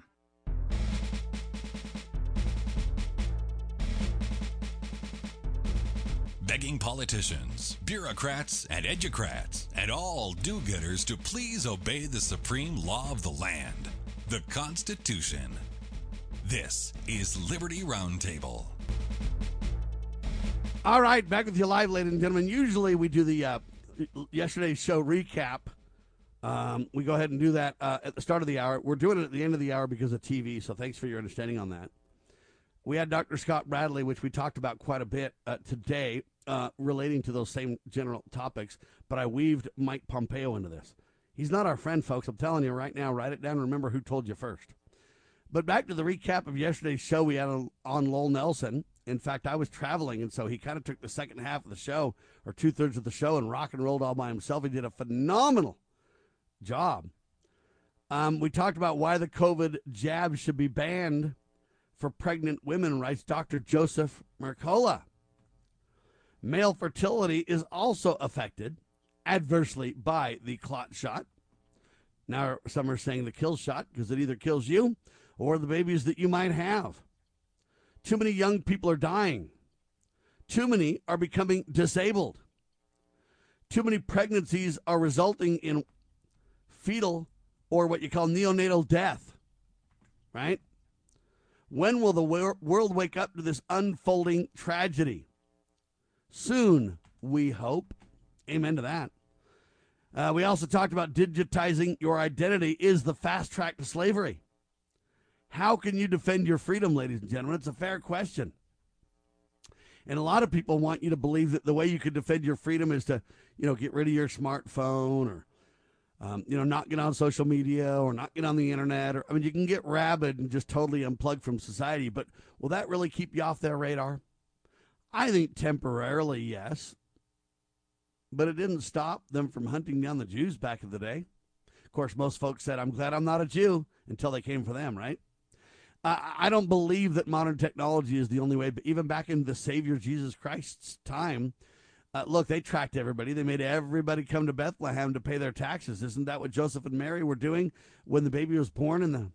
Begging politicians, bureaucrats, and educrats, and all do-gooders to please obey the supreme law of the land, the Constitution. This is Liberty Roundtable. All right, back with you live, ladies and gentlemen. Usually we do the yesterday's show recap. We go ahead and do that at the start of the hour. We're doing it at the end of the hour because of TV, so thanks for your understanding on that. We had Dr. Scott Bradley, which we talked about quite a bit today, relating to those same general topics, but I weaved Mike Pompeo into this. He's not our friend, folks. I'm telling you right now, write it down and remember who told you first. But back to the recap of yesterday's show we had on Lowell Nelson In fact, I was traveling, and so he kind of took the second half of the show, or two-thirds of the show, and rock and rolled all by himself. He did a phenomenal job. We talked about why the COVID jab should be banned for pregnant women, writes Dr. Joseph Mercola. Male fertility is also affected adversely by the clot shot. Now, some are saying the kill shot, because it either kills you or the babies that you might have. Too many young people are dying. Too many are becoming disabled. Too many pregnancies are resulting in fetal, or what you call neonatal, death, right? When will the world wake up to this unfolding tragedy? Soon, we hope. Amen to that. We also talked about digitizing your identity is the fast track to slavery. How can you defend your freedom, ladies and gentlemen? It's a fair question. And a lot of people want you to believe that the way you could defend your freedom is to, get rid of your smartphone, or, not get on social media, or not get on the internet. Or, you can get rabid and just totally unplug from society, but will that really keep you off their radar? I think temporarily, yes. But it didn't stop them from hunting down the Jews back in the day. Of course, most folks said, I'm glad I'm not a Jew, until they came for them, right? I don't believe that modern technology is the only way, but even back in the Savior Jesus Christ's time, look, they tracked everybody. They made everybody come to Bethlehem to pay their taxes. Isn't that what Joseph and Mary were doing when the baby was born in the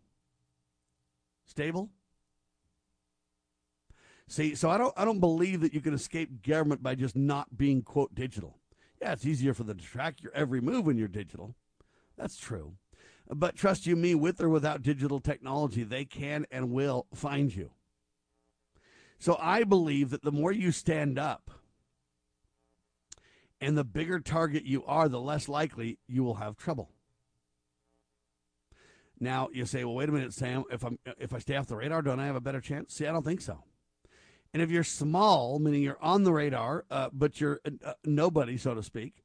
stable? See, so I don't believe that you can escape government by just not being, quote, digital. Yeah, it's easier for them to track your every move when you're digital. That's true. But trust you me, with or without digital technology, they can and will find you. So I believe that the more you stand up and the bigger target you are, the less likely you will have trouble. Now, you say, well, wait a minute, Sam, if I stay off the radar, don't I have a better chance? See, I don't think so. And if you're small, meaning you're on the radar, but you're nobody, so to speak,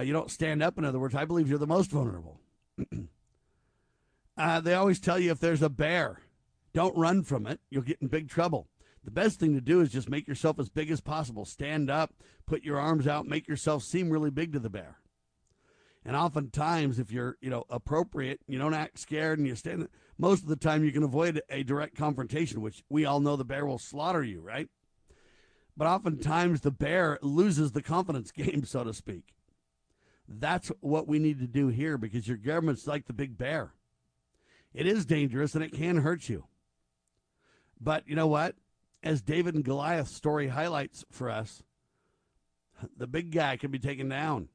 you don't stand up. In other words, I believe you're the most vulnerable. They always tell you if there's a bear, don't run from it. You'll get in big trouble. The best thing to do is just make yourself as big as possible. Stand up, put your arms out, make yourself seem really big to the bear. And oftentimes, if you're, appropriate, you don't act scared, and you stand, most of the time you can avoid a direct confrontation, which we all know the bear will slaughter you, right? But oftentimes the bear loses the confidence game, so to speak. That's what we need to do here, because your government's like the big bear. It is dangerous, and it can hurt you. But you know what? As David and Goliath's story highlights for us, the big guy can be taken down.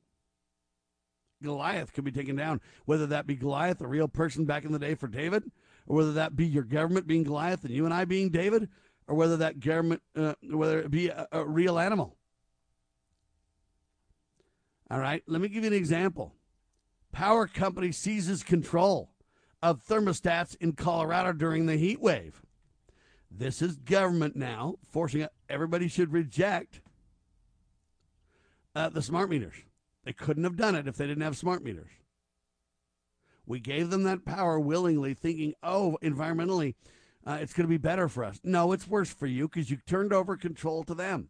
Goliath can be taken down, whether that be Goliath, a real person back in the day for David, or whether that be your government being Goliath and you and I being David, or whether that government, whether it be a real animal. All right, let me give you an example. Power company seizes control of thermostats in Colorado during the heat wave. This is government now forcing everybody should reject the smart meters. They couldn't have done it if they didn't have smart meters. We gave them that power willingly, thinking, environmentally, it's going to be better for us. No, it's worse for you because you turned over control to them.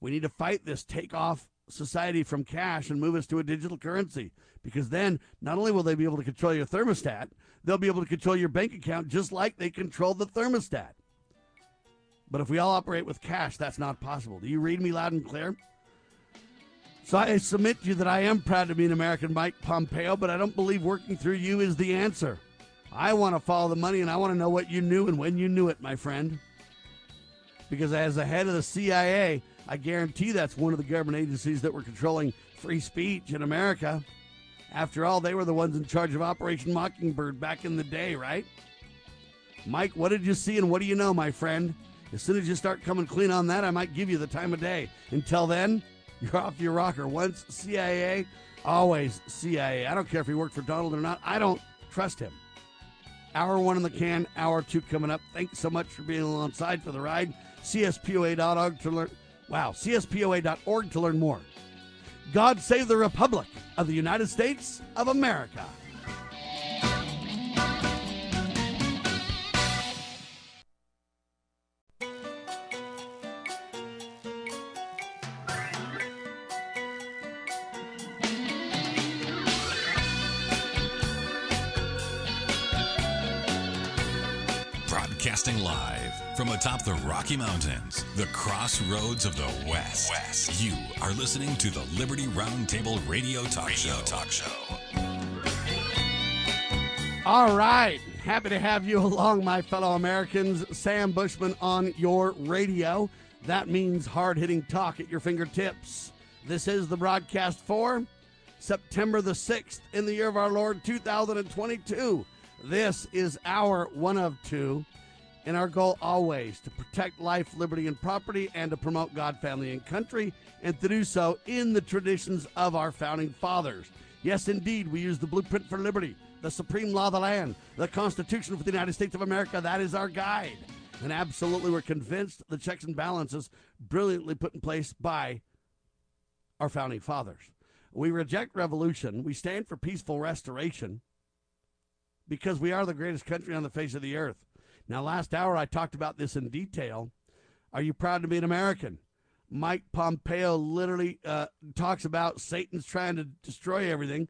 We need to fight this takeoff society from cash and move us to a digital currency, because then not only will they be able to control your thermostat, they'll be able to control your bank account just like they control the thermostat. But if we all operate with cash, that's not possible. Do you read me loud and clear? So I submit to you that I am proud to be an American, Mike Pompeo, but I don't believe working through you is the answer. I want to follow the money, and I want to know what you knew and when you knew it, my friend. Because as the head of the CIA, I guarantee that's one of the government agencies that were controlling free speech in America. After all, they were the ones in charge of Operation Mockingbird back in the day, right? Mike, what did you see and what do you know, my friend? As soon as you start coming clean on that, I might give you the time of day. Until then, you're off your rocker. Once CIA, always CIA. I don't care if he worked for Donald or not. I don't trust him. Hour one in the can, hour two coming up. Thanks so much for being alongside for the ride. CSPOA.org to learn. Wow, CSPOA.org to learn more. God save the Republic of the United States of America. Broadcasting live from atop the Rocky Mountains, the crossroads of the West. You are listening to the Liberty Roundtable Radio Talk Show. All right. Happy to have you along, my fellow Americans. Sam Bushman on your radio. That means hard-hitting talk at your fingertips. This is the broadcast for September the 6th in the year of our Lord, 2022. This is our one of two, and our goal always to protect life, liberty, and property, and to promote God, family, and country, and to do so in the traditions of our founding fathers. Yes, indeed, we use the blueprint for liberty, the supreme law of the land, the Constitution for the United States of America. That is our guide. And absolutely, we're convinced the checks and balances brilliantly put in place by our founding fathers. We reject revolution. We stand for peaceful restoration, because we are the greatest country on the face of the earth. Now, last hour, I talked about this in detail. Are you proud to be an American? Mike Pompeo literally talks about Satan's trying to destroy everything,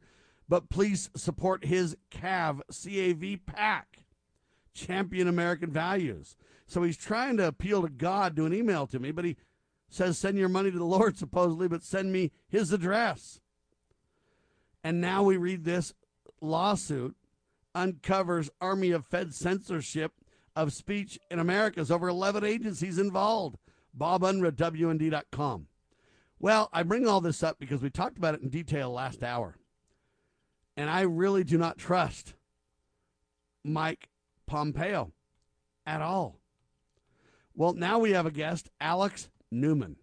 but please support his CAVPAC, Champion American Values. So he's trying to appeal to God to an email to me, but he says, send your money to the Lord, supposedly, but send me his address. And now we read this lawsuit uncovers army of Fed censorship of speech in America. There's over 11 agencies involved. Bob Unruh, WND.com. Well, I bring all this up because we talked about it in detail last hour. And I really do not trust Mike Pompeo at all. Well, now we have a guest, Alex Newman,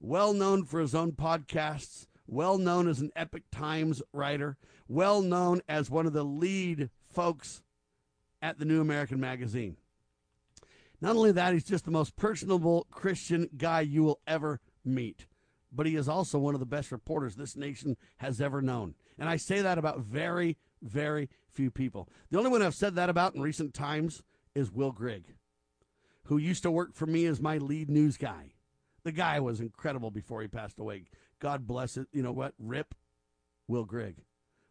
well known for his own podcasts, well known as an Epic Times writer, well known as one of the lead folks at the New American Magazine. Not only that, he's just the most personable Christian guy you will ever meet, but he is also one of the best reporters this nation has ever known. And I say that about very, very few people. The only one I've said that about in recent times is Will Grigg, who used to work for me as my lead news guy. The guy was incredible before he passed away. God bless it. You know what? Rip Will Grigg.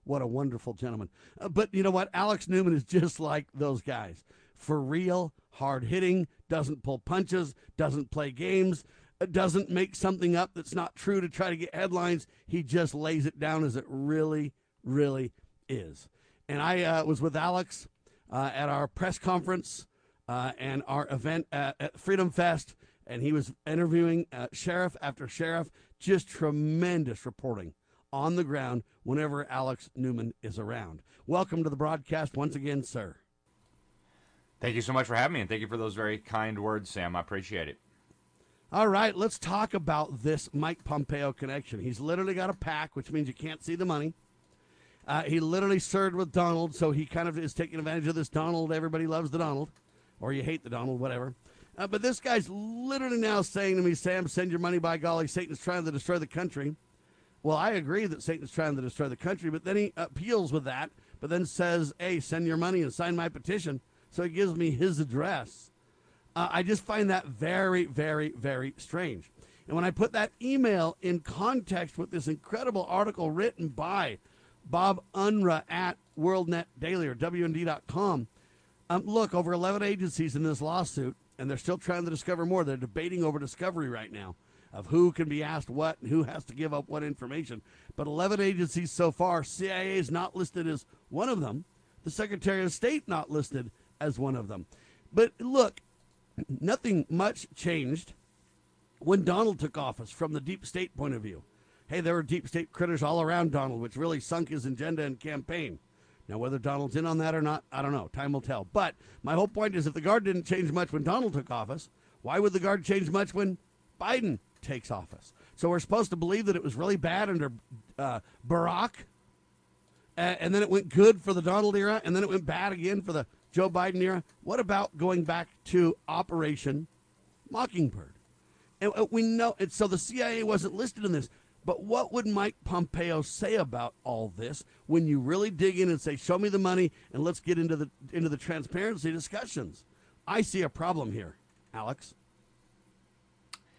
What a wonderful gentleman. But you know what? Alex Newman is just like those guys. For real, hard-hitting, doesn't pull punches, doesn't play games, doesn't make something up that's not true to try to get headlines. He just lays it down as it really, really is. And I was with Alex at our press conference and our event at Freedom Fest, and he was interviewing sheriff after sheriff. Just tremendous reporting on the ground whenever Alex Newman is around. Welcome to the broadcast once again, sir. Thank you so much for having me, and thank you for those very kind words, Sam. I appreciate it. All right, let's talk about this Mike Pompeo connection. He's literally got a pack, which means you can't see the money. He literally served with Donald, so he kind of is taking advantage of this Donald. Everybody loves the Donald, or you hate the Donald, whatever. But this guy's literally now saying to me, Sam, send your money, by golly, Satan's trying to destroy the country. Well, I agree that Satan's trying to destroy the country, but then he appeals with that, but then says, hey, send your money and sign my petition. So he gives me his address. I just find that very, very, very strange. And when I put that email in context with this incredible article written by Bob Unruh at WorldNetDaily or WND.com, look, over 11 agencies in this lawsuit, and they're still trying to discover more. They're debating over discovery right now of who can be asked what and who has to give up what information. But 11 agencies so far, CIA is not listed as one of them. The Secretary of State not listed as one of them. But look, nothing much changed when Donald took office from the deep state point of view. Hey, there were deep state critters all around Donald, which really sunk his agenda and campaign. Now, whether Donald's in on that or not, I don't know. Time will tell. But my whole point is, if the guard didn't change much when Donald took office, why would the guard change much when Biden takes office? So we're supposed to believe that it was really bad under Barack, and then it went good for the Donald era, and then it went bad again for the Joe Biden era. What about going back to Operation Mockingbird? And we know, and so the CIA wasn't listed in this. But what would Mike Pompeo say about all this when you really dig in and say, show me the money and let's get into the transparency discussions? I see a problem here, Alex.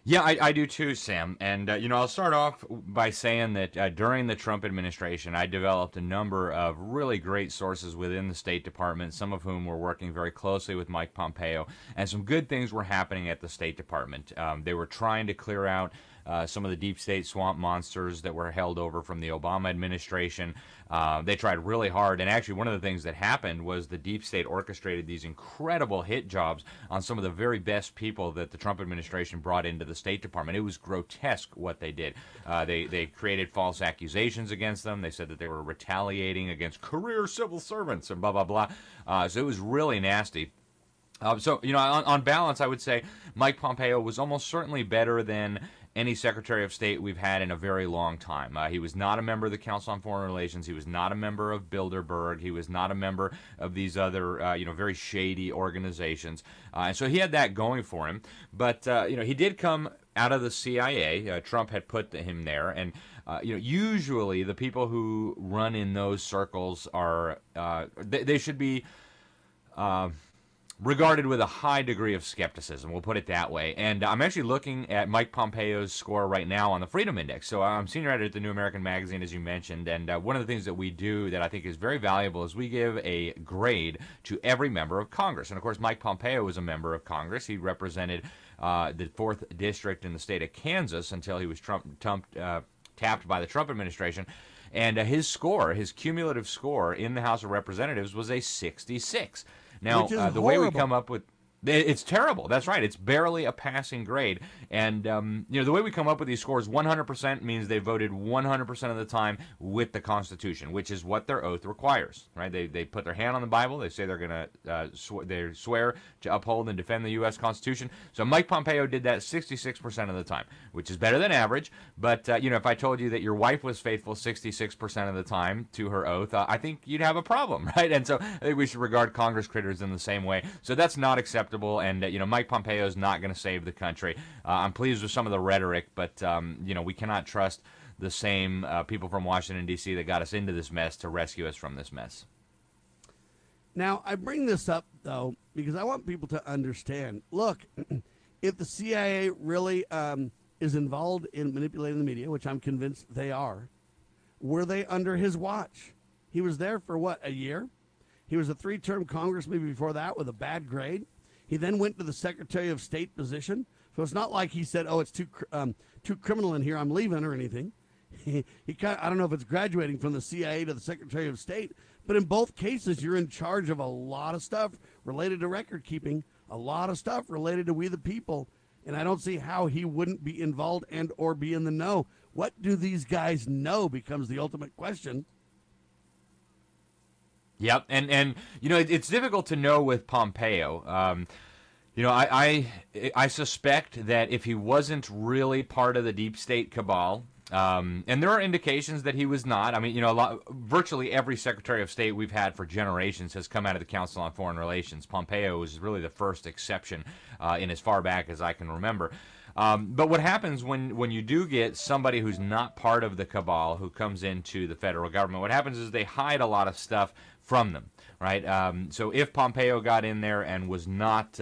Yeah, I do too, Sam. And, I'll start off by saying that during the Trump administration, I developed a number of really great sources within the State Department, some of whom were working very closely with Mike Pompeo, and some good things were happening at the State Department. They were trying to clear out some of the deep state swamp monsters that were held over from the Obama administration. They tried really hard, and actually one of the things that happened was the deep state orchestrated these incredible hit jobs on some of the very best people that the Trump administration brought into the State Department. It was grotesque what they did. They created false accusations against them. They said that they were retaliating against career civil servants and blah, blah, blah. So it was really nasty. So, on balance, I would say Mike Pompeo was almost certainly better than any Secretary of State we've had in a very long time. He was not a member of the Council on Foreign Relations. He was not a member of Bilderberg. He was not a member of these other, very shady organizations. And so he had that going for him. But, he did come out of the CIA. Trump had put him there. And, usually the people who run in those circles are, they should be regarded with a high degree of skepticism, we'll put it that way. And I'm actually looking at Mike Pompeo's score right now on the Freedom Index. So I'm senior editor at the New American Magazine, as you mentioned, and one of the things that we do that I think is very valuable is we give a grade to every member of Congress. And, of course, Mike Pompeo was a member of Congress. He represented the 4th District in the state of Kansas until he was tapped by the Trump administration. And his cumulative score in the House of Representatives was a 66. Now, the way we come up with it's terrible. That's right. It's barely a passing grade. And, the way we come up with these scores, 100% means they voted 100% of the time with the Constitution, which is what their oath requires, right? They put their hand on the Bible. They say they're going to swear to uphold and defend the U.S. Constitution. So Mike Pompeo did that 66% of the time, which is better than average. But, if I told you that your wife was faithful 66% of the time to her oath, I think you'd have a problem, right? And so I think we should regard Congress critters in the same way. So that's not acceptable. And, Mike Pompeo is not going to save the country. I'm pleased with some of the rhetoric, but, we cannot trust the same people from Washington, D.C. that got us into this mess to rescue us from this mess. Now, I bring this up, though, because I want people to understand. Look, if the CIA really is involved in manipulating the media, which I'm convinced they are, were they under his watch? He was there for, what, a year? He was a three-term congressman before that with a bad grade. He then went to the Secretary of State position. So it's not like he said, oh, it's too criminal in here, I'm leaving or anything. He kind of, I don't know if it's graduating from the CIA to the Secretary of State, but in both cases, you're in charge of a lot of stuff related to record keeping, a lot of stuff related to we the people, and I don't see how he wouldn't be involved and or be in the know. What do these guys know becomes the ultimate question. Yep, and it's difficult to know with Pompeo. I suspect that if he wasn't really part of the deep state cabal, and there are indications that he was not. I mean, virtually every Secretary of State we've had for generations has come out of the Council on Foreign Relations. Pompeo was really the first exception in as far back as I can remember. But what happens when you do get somebody who's not part of the cabal who comes into the federal government, what happens is they hide a lot of stuff from them, right? So if Pompeo got in there and was not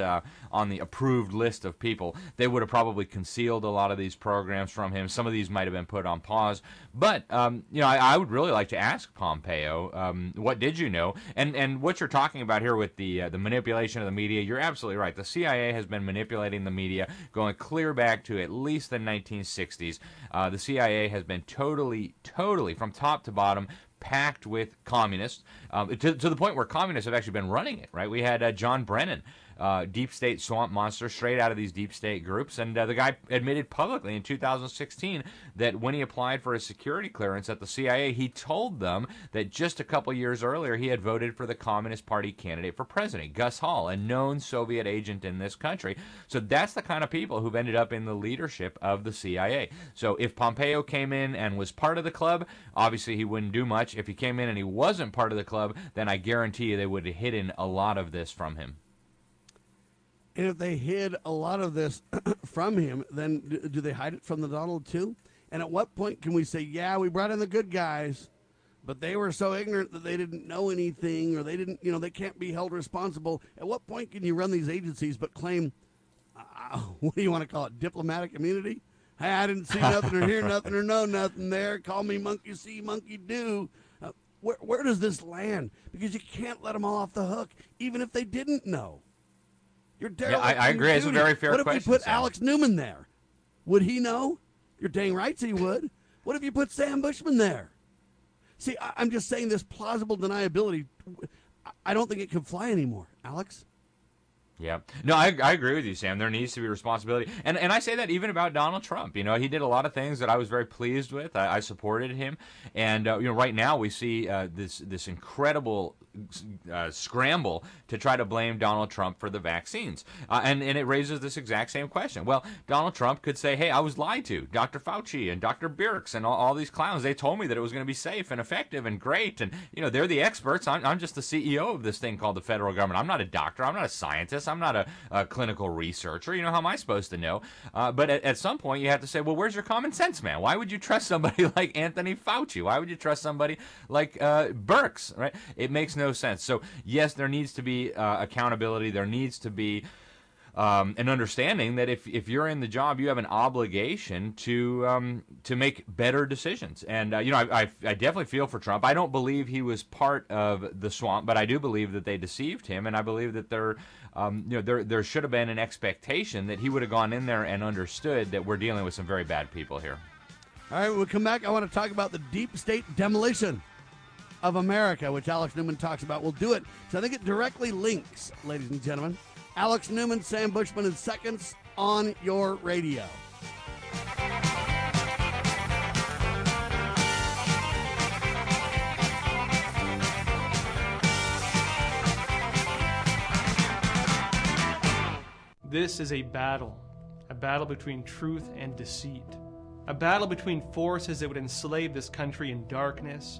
on the approved list of people, they would have probably concealed a lot of these programs from him. Some of these might have been put on pause. But, I would really like to ask Pompeo, what did you know? And what you're talking about here with the manipulation of the media, you're absolutely right. The CIA has been manipulating the media going clear back to at least the 1960s. The CIA has been totally, from top to bottom, packed with communists, to the point where communists have actually been running it, right? We had John Brennan, deep state swamp monster, straight out of these deep state groups. And the guy admitted publicly in 2016 that when he applied for his security clearance at the CIA, he told them that just a couple years earlier, he had voted for the Communist Party candidate for president, Gus Hall, a known Soviet agent in this country. So that's the kind of people who've ended up in the leadership of the CIA. So if Pompeo came in and was part of the club, obviously he wouldn't do much. If he came in and he wasn't part of the club, then I guarantee you they would have hidden a lot of this from him. And if they hid a lot of this from him, then do they hide it from the Donald too? And at what point can we say, yeah, we brought in the good guys, but they were so ignorant that they didn't know anything or they didn't, they can't be held responsible. At what point can you run these agencies but claim what do you want to call it, diplomatic immunity? Hey, I didn't see nothing or hear nothing or know nothing there. Call me monkey see, monkey do. Where does this land? Because you can't let them all off the hook, even if they didn't know. You're derelict. Yeah, I agree. It's a very fair question. What if you put Alex Newman there? Would he know? You're dang right he would. What if you put Sam Bushman there? See, I'm just saying this plausible deniability, I don't think it can fly anymore, Alex. Yeah. No, I agree with you, Sam. There needs to be responsibility. And I say that even about Donald Trump. You know, he did a lot of things that I was very pleased with. I supported him. And, you know, right now we see this incredible scramble to try to blame Donald Trump for the vaccines. And it raises this exact same question. Well, Donald Trump could say, hey, I was lied to. Dr. Fauci and Dr. Birx and all these clowns, they told me that it was going to be safe and effective and great. And, you know, they're the experts. I'm just the CEO of this thing called the federal government. I'm not a doctor. I'm not a scientist. I'm not a clinical researcher. You know, how am I supposed to know? But at some point, you have to say, well, where's your common sense, man? Why would you trust somebody like Anthony Fauci? Why would you trust somebody like Birx, right? It makes no sense. So, yes, there needs to be accountability. There needs to be an understanding that if you're in the job, you have an obligation to make better decisions. And, you know, I definitely feel for Trump. I don't believe he was part of the swamp, but I do believe that they deceived him, and I believe that they're you know, there should have been an expectation that he would have gone in there and understood that we're dealing with some very bad people here. All right, when we come back, I want to talk about the deep state demolition of America, which Alex Newman talks about. We'll do it. So I think it directly links, ladies and gentlemen. Alex Newman, Sam Bushman in seconds on your radio. This is a battle between truth and deceit, a battle between forces that would enslave this country in darkness,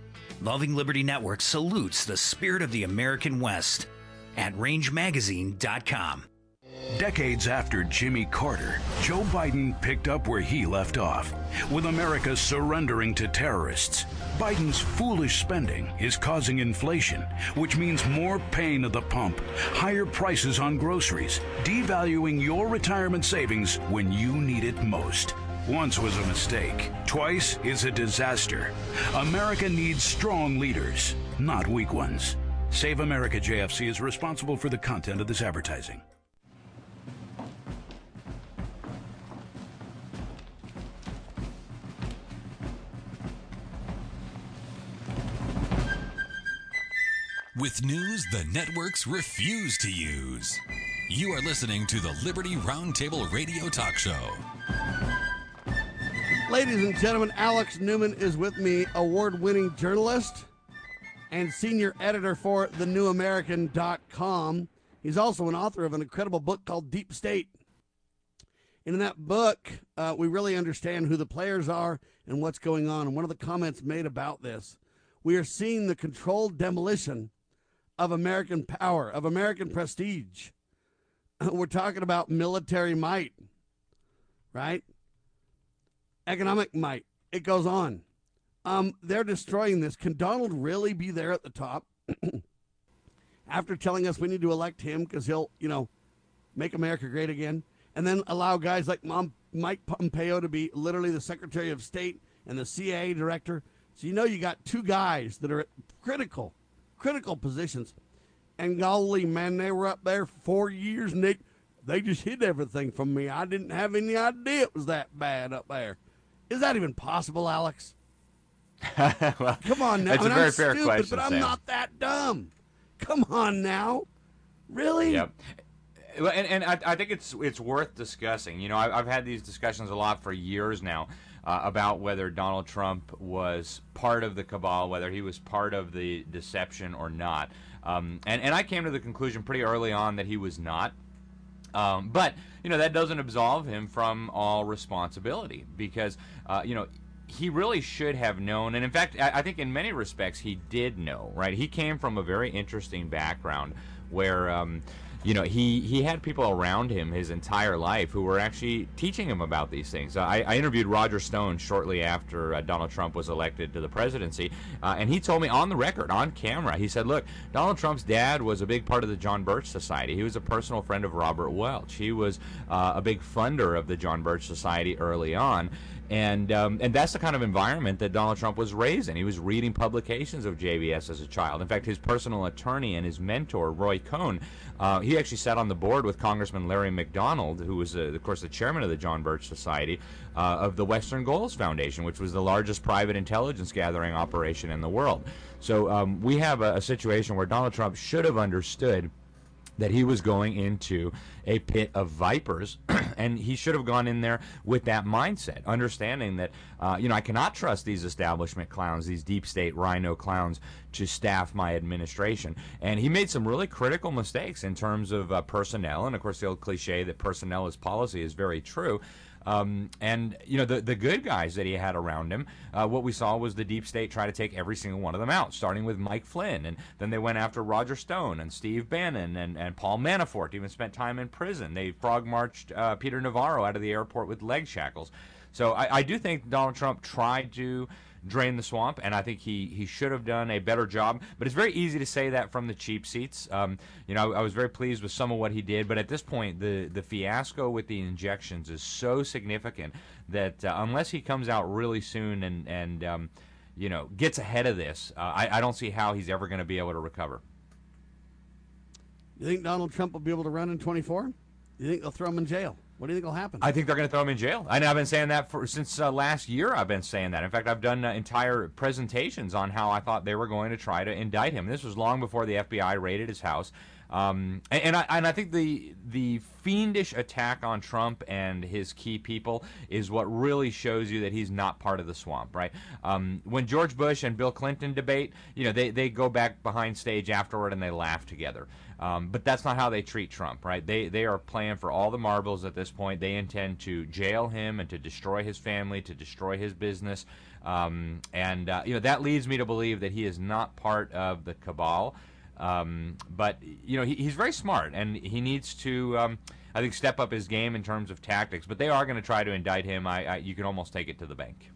Loving Liberty Network salutes the spirit of the American West at rangemagazine.com. Decades after Jimmy Carter, Joe Biden picked up where he left off. With America surrendering to terrorists, Biden's foolish spending is causing inflation, which means more pain at the pump, higher prices on groceries, devaluing your retirement savings when you need it most. Once was a mistake. Twice is a disaster. America needs strong leaders, not weak ones. Save America JFC is responsible for the content of this advertising. With news the networks refuse to use. You are listening to the Liberty Roundtable Radio Talk Show. Ladies and gentlemen, Alex Newman is with me, award-winning journalist and senior editor for thenewamerican.com. He's also an author of an incredible book called Deep State. And in that book, we really understand who the players are and what's going on. And one of the comments made about this, we are seeing the controlled demolition of American power, of American prestige. We're talking about military might, right? Economic might. It goes on. They're destroying this. Can Donald really be there at the top after telling us we need to elect him because he'll, you know, Make America Great Again, and then allow guys like Mike Pompeo to be literally the Secretary of State and the CIA director. So you know you got two guys that are at critical positions. And golly, man, they were up there for 4 years, Nick. They just hid everything from me. I didn't have any idea it was that bad up there. Is that even possible, Alex? Well, come on now. That's a very fair question, Sam. But I'm not that dumb. Come on now. Really? Yep. And I think it's worth discussing. You know, I've had these discussions a lot for years now about whether Donald Trump was part of the cabal, whether he was part of the deception or not. And I came to the conclusion pretty early on that he was not. But, you know, that doesn't absolve him from all responsibility because, you know, he really should have known. And, in fact, I think in many respects he did know, right? He came from a very interesting background where you know, he had people around him his entire life who were actually teaching him about these things. I interviewed Roger Stone shortly after Donald Trump was elected to the presidency, and he told me on the record, on camera, he said, look, Donald Trump's dad was a big part of the John Birch Society. He was a personal friend of Robert Welch. He was a big funder of the John Birch Society early on. And that's the kind of environment that Donald Trump was raised in. He was reading publications of JBS as a child. In fact, his personal attorney and his mentor, Roy Cohn, he actually sat on the board with Congressman Larry McDonald, who was, of course, the chairman of the John Birch Society, of the Western Goals Foundation, which was the largest private intelligence gathering operation in the world. So we have a situation where Donald Trump should have understood that he was going into a pit of vipers, and he should have gone in there with that mindset, understanding that, you know, I cannot trust these establishment clowns, these deep state rhino clowns to staff my administration. And he made some really critical mistakes in terms of personnel, and, of course, the old cliche that personnel is policy is very true. And, you know, the good guys that he had around him, what we saw was the deep state try to take every single one of them out, starting with Mike Flynn. And then they went after Roger Stone and Steve Bannon and Paul Manafort, even spent time in prison. They frog marched Peter Navarro out of the airport with leg shackles. So I do think Donald Trump tried to drain the swamp, and I think he should have done a better job. But it's very easy to say that from the cheap seats. You know, I was very pleased with some of what he did, but at this point, the fiasco with the injections is so significant that unless he comes out really soon and you know, gets ahead of this, I don't see how he's ever going to be able to recover. You think Donald Trump will be able to run in 24? You think they'll throw him in jail? What do you think will happen? I think they're going to throw him in jail. I know I've been saying that since last year. I've been saying that. In fact, I've done entire presentations on how I thought they were going to try to indict him. This was long before the FBI raided his house. And I think the fiendish attack on Trump and his key people is what really shows you that he's not part of the swamp, right? When George Bush and Bill Clinton debate, you know, they go back behind stage afterward and they laugh together. But that's not how they treat Trump, right? They are playing for all the marbles at this point. They intend to jail him and to destroy his family, to destroy his business. You know, that leads me to believe that he is not part of the cabal. But, you know, he's very smart, and he needs to, I think, step up his game in terms of tactics. But they are going to try to indict him. You can almost take it to the bank.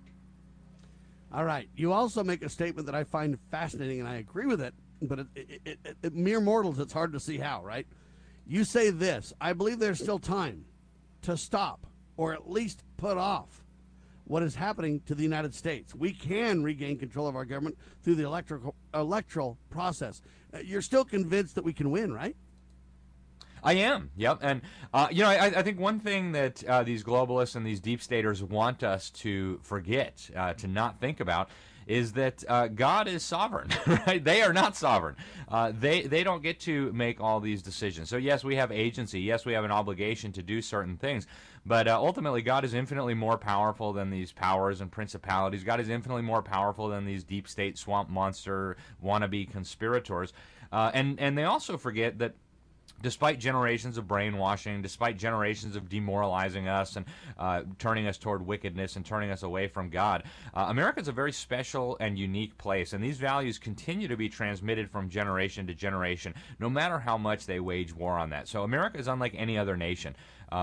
All right. You also make a statement that I find fascinating, and I agree with it. But mere mortals, it's hard to see how, right? You say this: I believe there's still time to stop or at least put off what is happening to the United States. We can regain control of our government through the electoral process. You're still convinced that we can win, right? I am, yep. And, you know, I think one thing that these globalists and these deep staters want us to forget, to not think about, is that God is sovereign, right? They are not sovereign. They don't get to make all these decisions. So, yes, we have agency. Yes, we have an obligation to do certain things. But ultimately, God is infinitely more powerful than these powers and principalities. God is infinitely more powerful than these deep state swamp monster wannabe conspirators. And they also forget that despite generations of brainwashing, despite generations of demoralizing us and turning us toward wickedness and turning us away from God, America's a very special and unique place, and these values continue to be transmitted from generation to generation, no matter how much they wage war on that. So America is unlike any other nation.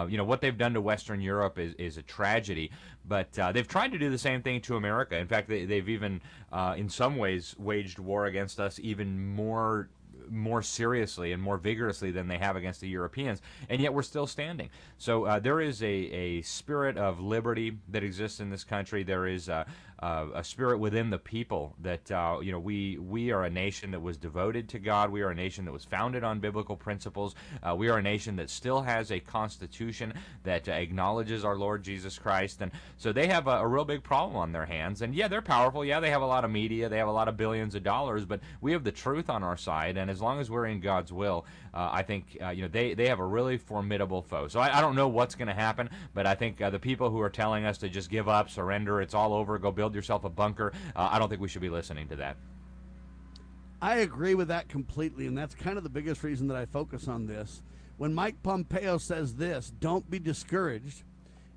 You know, what they've done to Western Europe is a tragedy, but they've tried to do the same thing to America. In fact, they've even, in some ways, waged war against us even more more seriously and more vigorously than they have against the Europeans, and yet we're still standing. So there is a spirit of liberty that exists in this country. There is a spirit within the people that you know, we are a nation that was devoted to God. We are a nation that was founded on biblical principles. We are a nation that still has a constitution that acknowledges our Lord Jesus Christ, and so they have a real big problem on their hands. And yeah, they're powerful. Yeah, they have a lot of media. They have a lot of billions of dollars, but we have the truth on our side, and as long as we're in God's will, I think you know, they have a really formidable foe. So I don't know what's going to happen, but I think the people who are telling us to just give up, surrender, it's all over, go build yourself a bunker, I don't think we should be listening to that. I agree with that completely, and that's kind of the biggest reason that I focus on this. When Mike Pompeo says this, don't be discouraged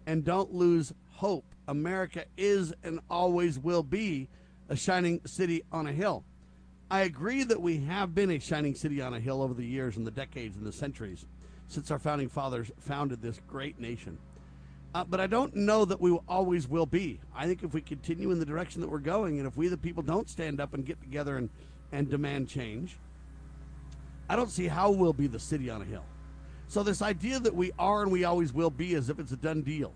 and don't lose hope. America is and always will be a shining city on a hill. I agree that we have been a shining city on a hill over the years and the decades and the centuries since our founding fathers founded this great nation. But I don't know that we always will be. I think if we continue in the direction that we're going, and if we the people don't stand up and get together and demand change, I don't see how we'll be the city on a hill. So this idea that we are and we always will be as if it's a done deal,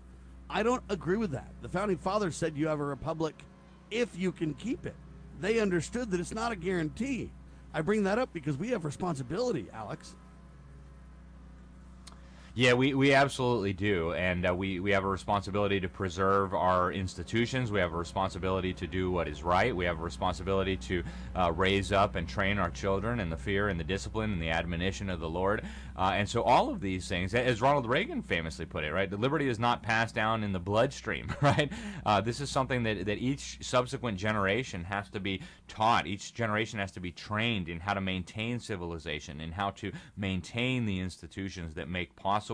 I don't agree with that. The founding fathers said you have a republic if you can keep it. They understood that it's not a guarantee. I bring that up because we have responsibility, Alex. Yeah, we absolutely do, and we have a responsibility to preserve our institutions. We have a responsibility to do what is right. We have a responsibility to raise up and train our children in the fear and the discipline and the admonition of the Lord. And so all of these things, as Ronald Reagan famously put it, right, the liberty is not passed down in the bloodstream, right? This is something that each subsequent generation has to be taught. Each generation has to be trained in how to maintain civilization and how to maintain the institutions that make possible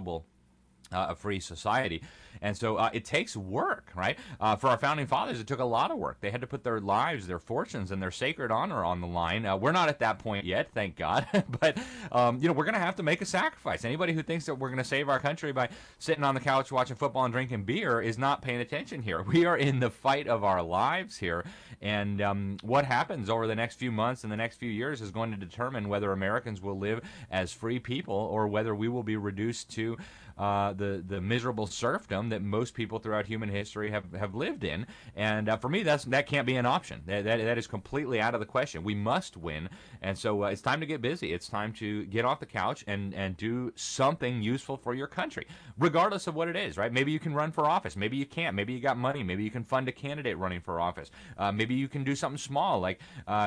a free society. And so it takes work, right? For our founding fathers, it took a lot of work. They had to put their lives, their fortunes, and their sacred honor on the line. We're not at that point yet, thank God. But, you know, we're going to have to make a sacrifice. Anybody who thinks that we're going to save our country by sitting on the couch watching football and drinking beer is not paying attention here. We are in the fight of our lives here. And what happens over the next few months and the next few years is going to determine whether Americans will live as free people or whether we will be reduced to the miserable serfdom that most people throughout human history have lived in. And for me, that can't be an option. That is completely out of the question. We must win. And so it's time to get busy. It's time to get off the couch and do something useful for your country, regardless of what it is, right? Maybe you can run for office. Maybe you can't. Maybe you got money. Maybe you can fund a candidate running for office. Maybe you can do something small, like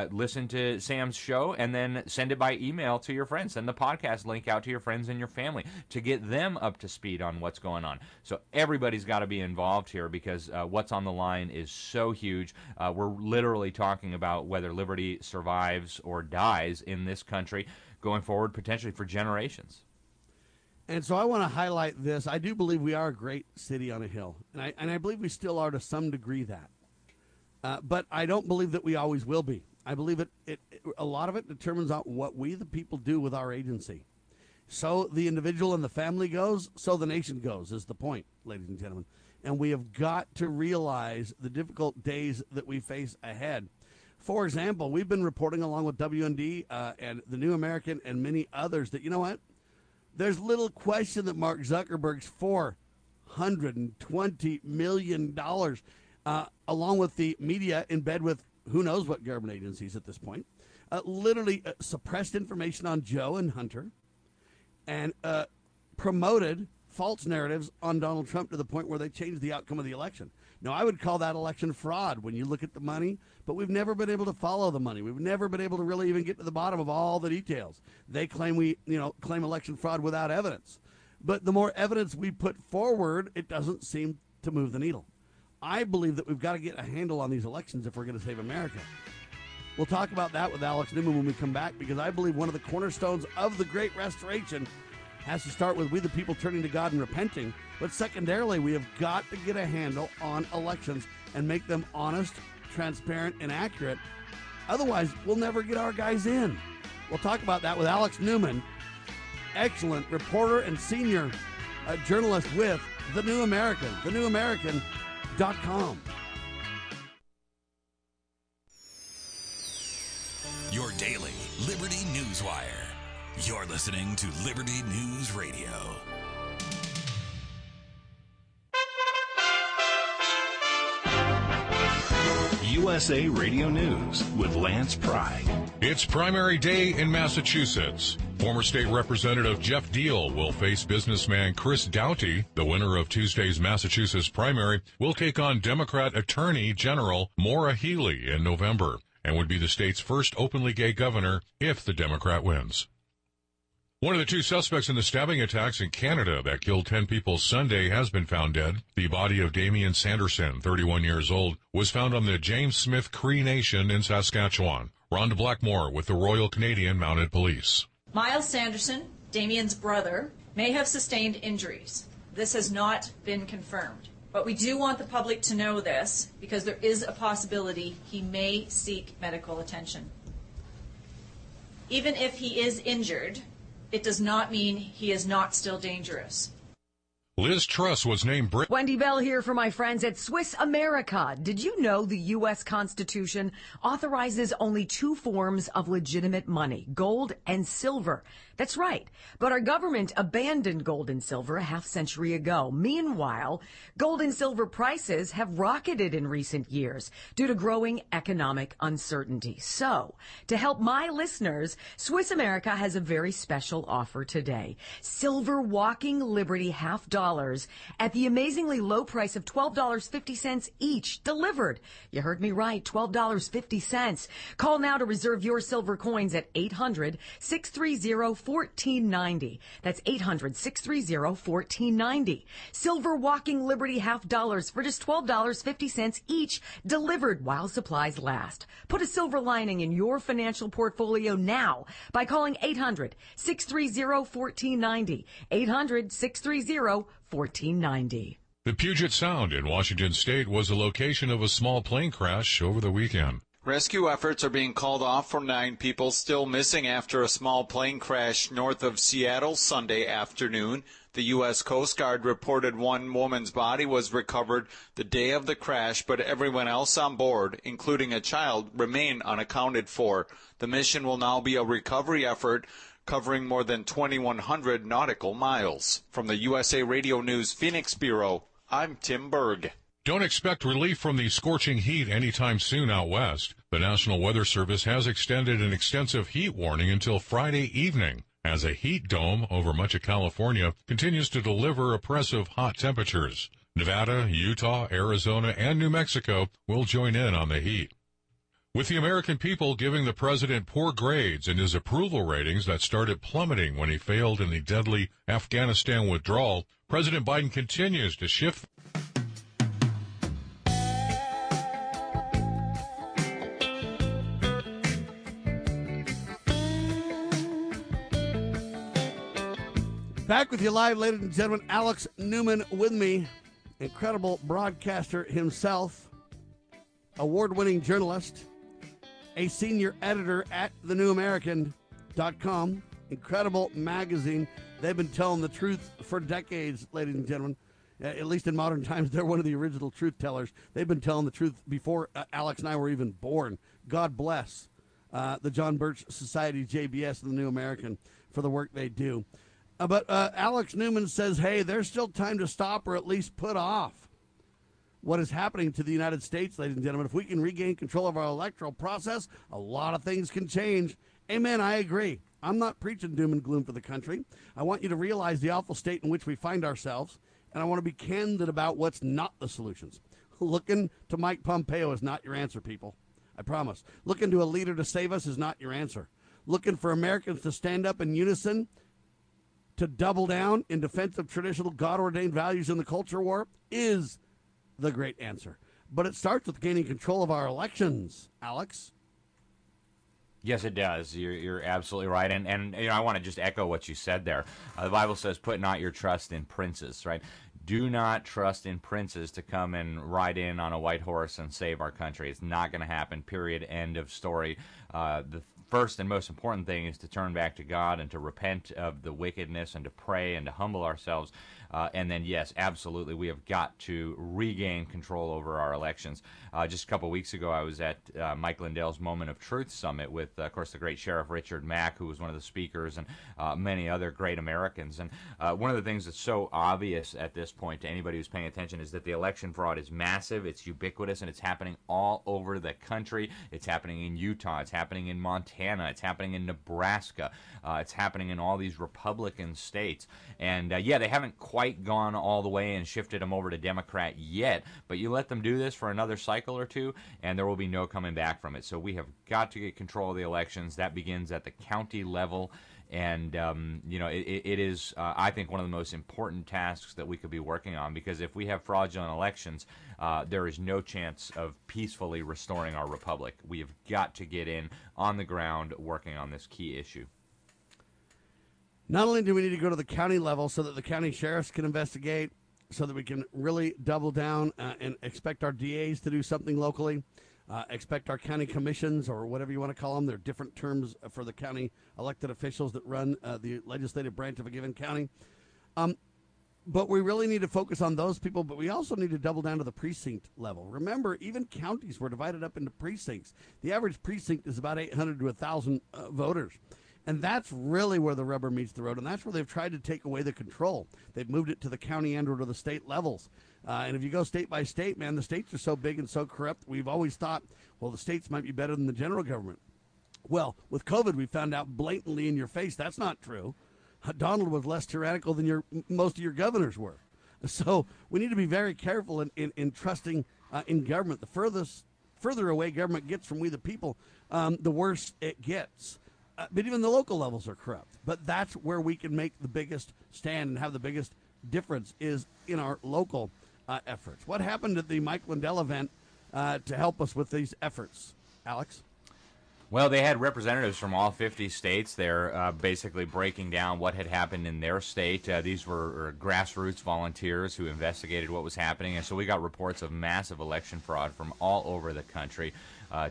listen to Sam's show and then send it by email to your friends. Send the podcast link out to your friends and your family to get them up to speed on what's going on. So everybody's got to be involved here because what's on the line is so huge. We're literally talking about whether liberty survives or dies in this country going forward, potentially for generations. And so I want to highlight this. I do believe we are a great city on a hill, and I believe we still are to some degree that. But I don't believe that we always will be. I believe it a lot of it determines on what we, the people, do with our agency. So the individual and the family goes, so the nation goes, is the point, ladies and gentlemen. And we have got to realize the difficult days that we face ahead. For example, we've been reporting along with WND and The New American and many others that, you know what, there's little question that Mark Zuckerberg's $420 million, along with the media in bed with who knows what government agencies at this point, literally suppressed information on Joe and Hunter, and promoted false narratives on Donald Trump to the point where they changed the outcome of the election. Now, I would call that election fraud when you look at the money, but we've never been able to follow the money. We've never been able to really even get to the bottom of all the details. They claim claim election fraud without evidence. But the more evidence we put forward, it doesn't seem to move the needle. I believe that we've got to get a handle on these elections if we're going to save America. We'll talk about that with Alex Newman when we come back, because I believe one of the cornerstones of the Great Restoration has to start with we the people turning to God and repenting. But secondarily, we have got to get a handle on elections and make them honest, transparent, and accurate. Otherwise, we'll never get our guys in. We'll talk about that with Alex Newman, excellent reporter and senior journalist with The New American, thenewamerican.com. Your daily Liberty Newswire. You're listening to Liberty News Radio. USA Radio News with Lance Pride. It's primary day in Massachusetts. Former State Representative Jeff Deal will face businessman Chris Doughty. The winner of Tuesday's Massachusetts primary will take on Democrat Attorney General Maura Healey in November and would be the state's first openly gay governor if the Democrat wins. One of the two suspects in the stabbing attacks in Canada that killed 10 people Sunday has been found dead. The body of Damian Sanderson, 31 years old, was found on the James Smith Cree Nation in Saskatchewan. Rhonda Blackmore with the Royal Canadian Mounted Police. Miles Sanderson, Damian's brother, may have sustained injuries. This has not been confirmed. But we do want the public to know this because there is a possibility he may seek medical attention. Even if he is injured, it does not mean he is not still dangerous. Liz Truss was named Brit. Wendy Bell here for my friends at Swiss America. Did you know the U.S. Constitution authorizes only two forms of legitimate money, gold and silver? That's right. But our government abandoned gold and silver a half century ago. Meanwhile, gold and silver prices have rocketed in recent years due to growing economic uncertainty. So, to help my listeners, Swiss America has a very special offer today. Silver Walking Liberty $half at the amazingly low price of $12.50 each delivered. You heard me right, $12.50. Call now to reserve your silver coins at 800-630-4 1490. That's 800-630-1490. Silver Walking Liberty $half for just $12.50 each, delivered while supplies last. Put a silver lining in your financial portfolio now by calling 800-630-1490. 800-630-1490. The Puget Sound in Washington State was the location of a small plane crash over the weekend. Rescue efforts are being called off for 9 people still missing after a small plane crash north of Seattle Sunday afternoon. The U.S. Coast Guard reported one woman's body was recovered the day of the crash, but everyone else on board, including a child, remain unaccounted for. The mission will now be a recovery effort covering more than 2,100 nautical miles. From the USA Radio News Phoenix Bureau, I'm Tim Berg. Don't expect relief from the scorching heat anytime soon out west. The National Weather Service has extended an extensive heat warning until Friday evening as a heat dome over much of California continues to deliver oppressive hot temperatures. Nevada, Utah, Arizona, and New Mexico will join in on the heat. With the American people giving the president poor grades and his approval ratings that started plummeting when he failed in the deadly Afghanistan withdrawal, President Biden continues to shift. Back with you live, ladies and gentlemen. Alex Newman with me, incredible broadcaster himself, award-winning journalist, a senior editor at thenewamerican.com, incredible magazine. They've been telling the truth for decades, ladies and gentlemen. At least in modern times, they're one of the original truth tellers. They've been telling the truth before Alex and I were even born. God bless the John Birch Society, JBS, and the New American for the work they do. But Alex Newman says, hey, there's still time to stop or at least put off what is happening to the United States, ladies and gentlemen. If we can regain control of our electoral process, a lot of things can change. Amen, I agree. I'm not preaching doom and gloom for the country. I want you to realize the awful state in which we find ourselves, and I want to be candid about what's not the solutions. Looking to Mike Pompeo is not your answer, people. I promise. Looking to a leader to save us is not your answer. Looking for Americans to stand up in unison to double down in defense of traditional God-ordained values in the culture war is the great answer. But it starts with gaining control of our elections, Alex. Yes, it does. You're absolutely right. And you know, I want to just echo what you said there. The Bible says, put not your trust in princes, right? Do not trust in princes to come and ride in on a white horse and save our country. It's not going to happen, period, end of story. The first and most important thing is to turn back to God and to repent of the wickedness and to pray and to humble ourselves And then, yes, absolutely, we have got to regain control over our elections. Just a couple weeks ago, I was at Mike Lindell's Moment of Truth Summit with, of course, the great Sheriff Richard Mack, who was one of the speakers, and many other great Americans. And one of the things that's so obvious at this point to anybody who's paying attention is that the election fraud is massive, it's ubiquitous, and it's happening all over the country. It's happening in Utah. It's happening in Montana. It's happening in Nebraska. It's happening in all these Republican states. And, yeah, they haven't quite gone all the way and shifted them over to Democrat yet, but you let them do this for another cycle or two, and there will be no coming back from it. So we have got to get control of the elections. That begins at the county level. And, you know, it is, I think, one of the most important tasks that we could be working on, because if we have fraudulent elections, there is no chance of peacefully restoring our republic. We have got to get in on the ground working on this key issue. Not only do we need to go to the county level so that the county sheriffs can investigate, so that we can really double down and expect our DAs to do something locally. Expect our county commissions, or whatever you want to call them. There are different terms for the county elected officials that run the legislative branch of a given county. But we really need to focus on those people, but we also need to double down to the precinct level. Remember, even counties were divided up into precincts. The average precinct is about 800 to 1,000 voters. And that's really where the rubber meets the road, and that's where they've tried to take away the control. They've moved it to the county and or to the state levels. And if you go state by state, man, the states are so big and so corrupt, we've always thought, well, the states might be better than the general government. Well, with COVID, we found out blatantly in your face that's not true. Donald was less tyrannical than most of your governors were. So we need to be very careful in trusting in government. The further away government gets from we the people, the worse it gets. But even the local levels are corrupt. But that's where we can make the biggest stand and have the biggest difference, is in our local efforts. What happened at the Mike Lindell event to help us with these efforts, Alex? Well, they had representatives from all 50 states there basically breaking down what had happened in their state. These were grassroots volunteers who investigated what was happening. And so we got reports of massive election fraud from all over the country.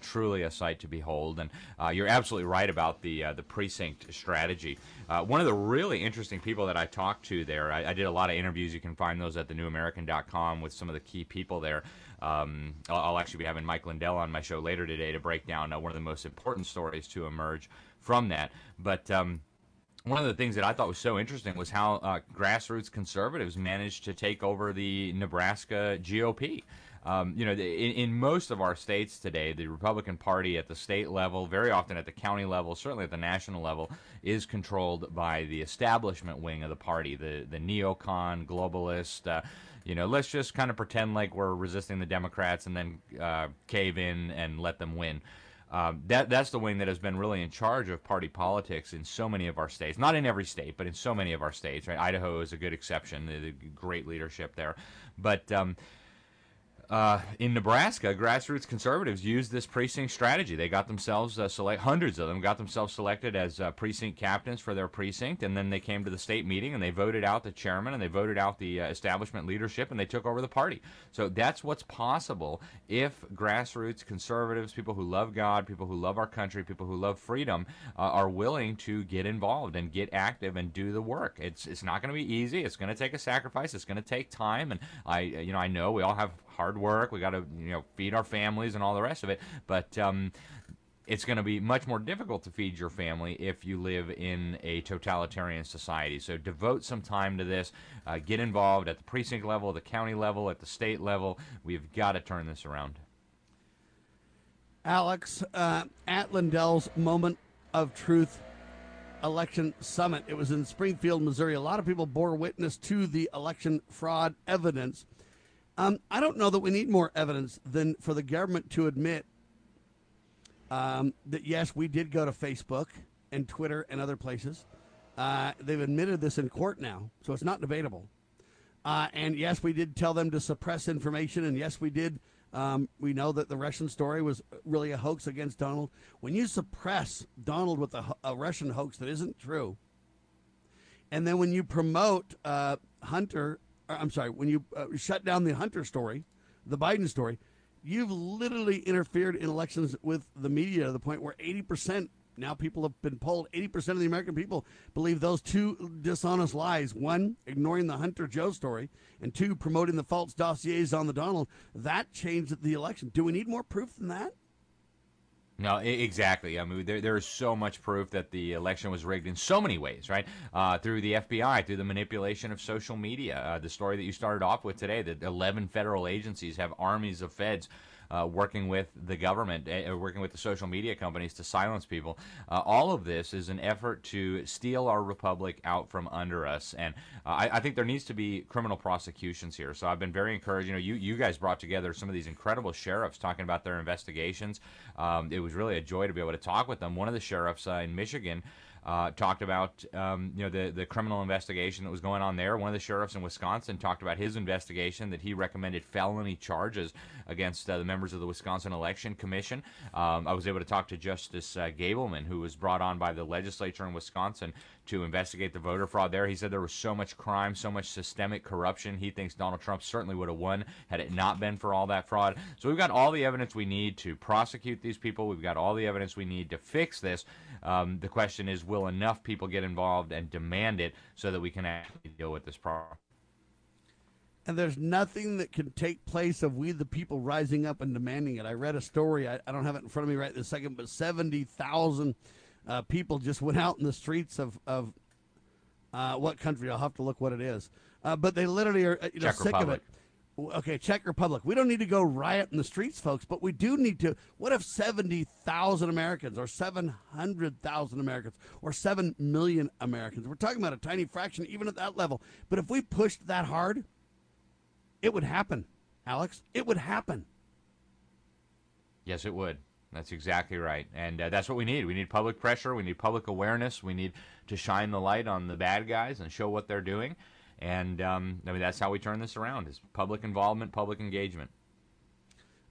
Truly a sight to behold. And you're absolutely right about the precinct strategy. One of the really interesting people that I talked to there, I did a lot of interviews. You can find those at thenewamerican.com with some of the key people there. I'll actually be having Mike Lindell on my show later today to break down one of the most important stories to emerge from that. But one of the things that I thought was so interesting was how grassroots conservatives managed to take over the Nebraska GOP. You know, in most of our states today, the Republican Party at the state level, very often at the county level, certainly at the national level, is controlled by the establishment wing of the party, the neocon, globalist, you know, let's just kind of pretend like we're resisting the Democrats and then cave in and let them win. That's the wing that has been really in charge of party politics in so many of our states. Not in every state, but in so many of our states. Right? Idaho is a good exception. The great leadership there. But in Nebraska, grassroots conservatives used this precinct strategy. They got themselves hundreds of them got themselves selected as precinct captains for their precinct, and then they came to the state meeting and they voted out the chairman and they voted out the establishment leadership and they took over the party. So that's what's possible if grassroots conservatives, people who love God, people who love our country, people who love freedom, are willing to get involved and get active and do the work. It's not going to be easy. It's going to take a sacrifice. It's going to take time. And I know we all have hard work, we got to feed our families and all the rest of it, but it's going to be much more difficult to feed your family if you live in a totalitarian society. So devote some time to this. Get involved at the precinct level, the county level, at the state level. We've got to turn this around. Alex, at Lindell's Moment of Truth Election Summit, it was in Springfield, Missouri. A lot of people bore witness to the election fraud evidence. I don't know that we need more evidence than for the government to admit that, yes, we did go to Facebook and Twitter and other places. They've admitted this in court now, so it's not debatable. And, yes, we did tell them to suppress information, and, yes, we did. We know that the Russian story was really a hoax against Donald. When you suppress Donald with a Russian hoax that isn't true, and then when you promote Hunter – I'm sorry, when you shut down the Hunter story, the Biden story, you've literally interfered in elections with the media to the point where 80% Now people have been polled. 80% of the American people believe those two dishonest lies, one, ignoring the Hunter Joe story, and two, promoting the false dossiers on the Donald, that changed the election. Do we need more proof than that? No, exactly. I mean, there is so much proof that the election was rigged in so many ways, right? Through the FBI, through the manipulation of social media, the story that you started off with today, that 11 federal agencies have armies of feds working with the government, working with the social media companies to silence people. All of this is an effort to steal our republic out from under us. And I think there needs to be criminal prosecutions here. So I've been very encouraged. You know, you guys brought together some of these incredible sheriffs talking about their investigations. It was really a joy to be able to talk with them. One of the sheriffs in Michigan talked about the criminal investigation that was going on there. One of the sheriffs in Wisconsin talked about his investigation, that he recommended felony charges against the members of the Wisconsin Election Commission. I was able to talk to Justice Gableman, who was brought on by the legislature in Wisconsin to investigate the voter fraud there. He said there was so much crime, so much systemic corruption. He thinks Donald Trump certainly would have won had it not been for all that fraud. So we've got all the evidence we need to prosecute these people. We've got all the evidence we need to fix this. The question is, will enough people get involved and demand it so that we can actually deal with this problem? And there's nothing that can take place of we the people rising up and demanding it. I read a story, I don't have it in front of me right this second, but 70,000 people just went out in the streets of what country? I'll have to look what it is. But they literally are sick of it. Okay, Czech Republic. We don't need to go riot in the streets, folks, but we do need to. What if 70,000 Americans or 700,000 Americans or 7 million Americans? We're talking about a tiny fraction even at that level. But if we pushed that hard, it would happen, Alex. It would happen. Yes, it would. That's exactly right. And that's what we need. We need public pressure. We need public awareness. We need to shine the light on the bad guys and show what they're doing. And I mean, that's how we turn this around, is public involvement, public engagement.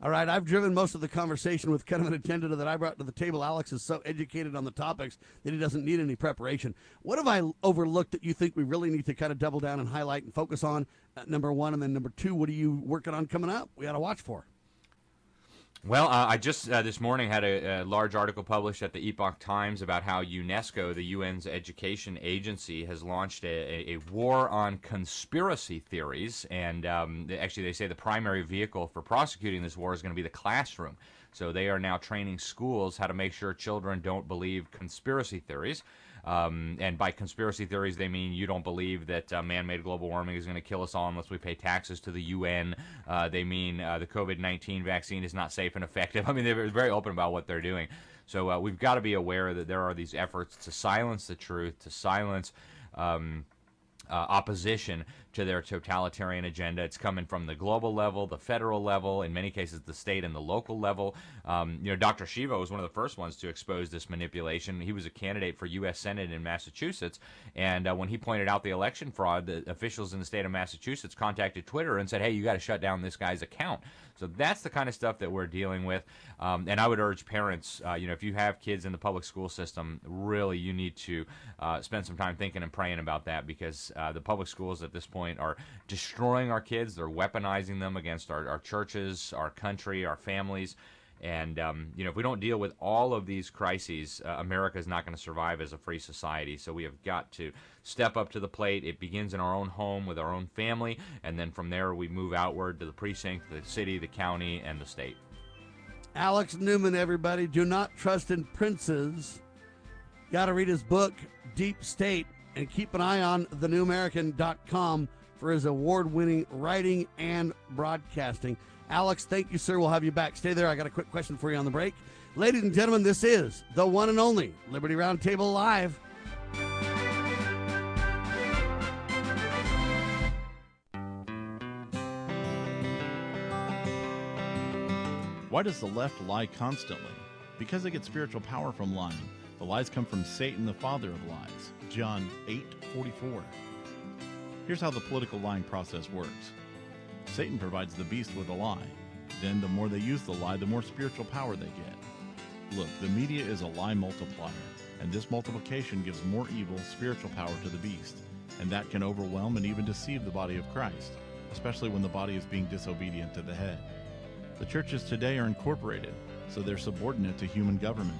All right. I've driven most of the conversation with kind of an agenda that I brought to the table. Alex is so educated on the topics that he doesn't need any preparation. What have I overlooked that you think we really need to kind of double down and highlight and focus on, number one? And then number two, what are you working on coming up? We ought to watch for. Well, I just this morning had a large article published at the Epoch Times about how UNESCO, the UN's education agency, has launched a war on conspiracy theories. And actually, they say the primary vehicle for prosecuting this war is going to be the classroom. So they are now training schools how to make sure children don't believe conspiracy theories. And by conspiracy theories, they mean you don't believe that man-made global warming is going to kill us all unless we pay taxes to the UN. They mean the COVID-19 vaccine is not safe and effective. I mean, they're very open about what they're doing. So we've got to be aware that there are these efforts to silence the truth, to silence opposition to their totalitarian agenda. It's coming from the global level, the federal level, in many cases the state and the local level. Dr. Shiva was one of the first ones to expose this manipulation. He was a candidate for U.S. Senate in Massachusetts, and when he pointed out the election fraud, the officials in the state of Massachusetts contacted Twitter and said, hey, you got to shut down this guy's account. So that's the kind of stuff that we're dealing with. And I would urge parents, if you have kids in the public school system, really you need to spend some time thinking and praying about that, because the public schools at this point are destroying our kids. They're weaponizing them against our churches, our country, our families. And, if we don't deal with all of these crises, America is not going to survive as a free society. So we have got to step up to the plate. It begins in our own home with our own family. And then from there, we move outward to the precinct, the city, the county, and the state. Alex Newman, everybody. Do not trust in princes. Got to read his book, Deep State, and keep an eye on thenewamerican.com for his award-winning writing and broadcasting. Alex, thank you, sir. We'll have you back. Stay there. I got a quick question for you on the break. Ladies and gentlemen, this is the one and only Liberty Roundtable Live. Why does the left lie constantly? Because they get spiritual power from lying. The lies come from Satan, the father of lies. John 8:44. Here's how the political lying process works. Satan provides the beast with a lie. Then the more they use the lie, the more spiritual power they get. Look, the media is a lie multiplier, and this multiplication gives more evil, spiritual power to the beast, and that can overwhelm and even deceive the body of Christ, especially when the body is being disobedient to the head. The churches today are incorporated, so they're subordinate to human government.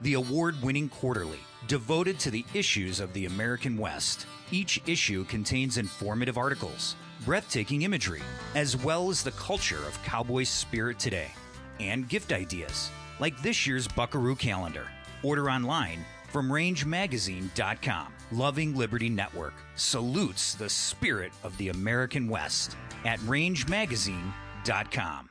the award-winning quarterly devoted to the issues of the American West. Each issue contains informative articles, breathtaking imagery, as well as the culture of cowboy spirit today, and gift ideas like this year's Buckaroo calendar. Order online from rangemagazine.com. Loving Liberty Network salutes the spirit of the American West at rangemagazine.com.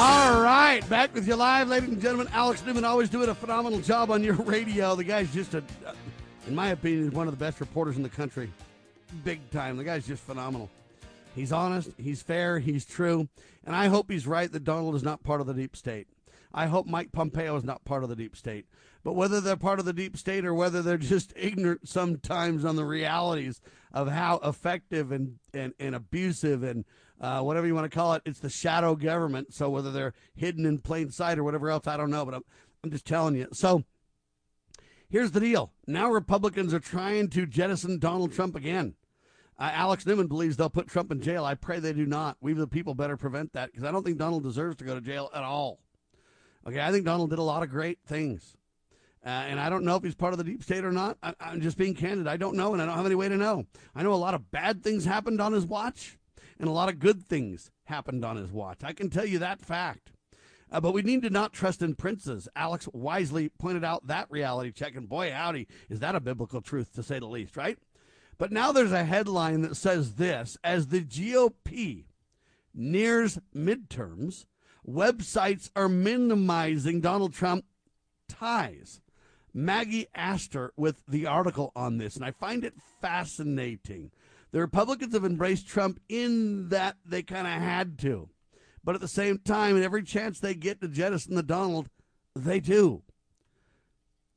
All right, back with you live, ladies and gentlemen. Alex Newman always doing a phenomenal job on your radio. The guy's just, in my opinion, one of the best reporters in the country. Big time. The guy's just phenomenal. He's honest. He's fair. He's true. And I hope he's right that Donald is not part of the deep state. I hope Mike Pompeo is not part of the deep state. But whether they're part of the deep state or whether they're just ignorant sometimes on the realities of how effective and abusive and whatever you want to call it, it's the shadow government. So whether they're hidden in plain sight or whatever else, I don't know, but I'm just telling you. So here's the deal. Now Republicans are trying to jettison Donald Trump again. Alex Newman believes they'll put Trump in jail. I pray they do not. We the people better prevent that, because I don't think Donald deserves to go to jail at all. Okay, I think Donald did a lot of great things. And I don't know if he's part of the deep state or not. I'm just being candid. I don't know, and I don't have any way to know. I know a lot of bad things happened on his watch, and a lot of good things happened on his watch. I can tell you that fact. But we need to not trust in princes. Alex wisely pointed out that reality check, and boy, howdy, is that a biblical truth, to say the least, right? But now there's a headline that says this: as the GOP nears midterms, websites are minimizing Donald Trump ties. Maggie Astor with the article on this, and I find it fascinating. The Republicans have embraced Trump in that they kind of had to. But at the same time, in every chance they get to jettison the Donald, they do.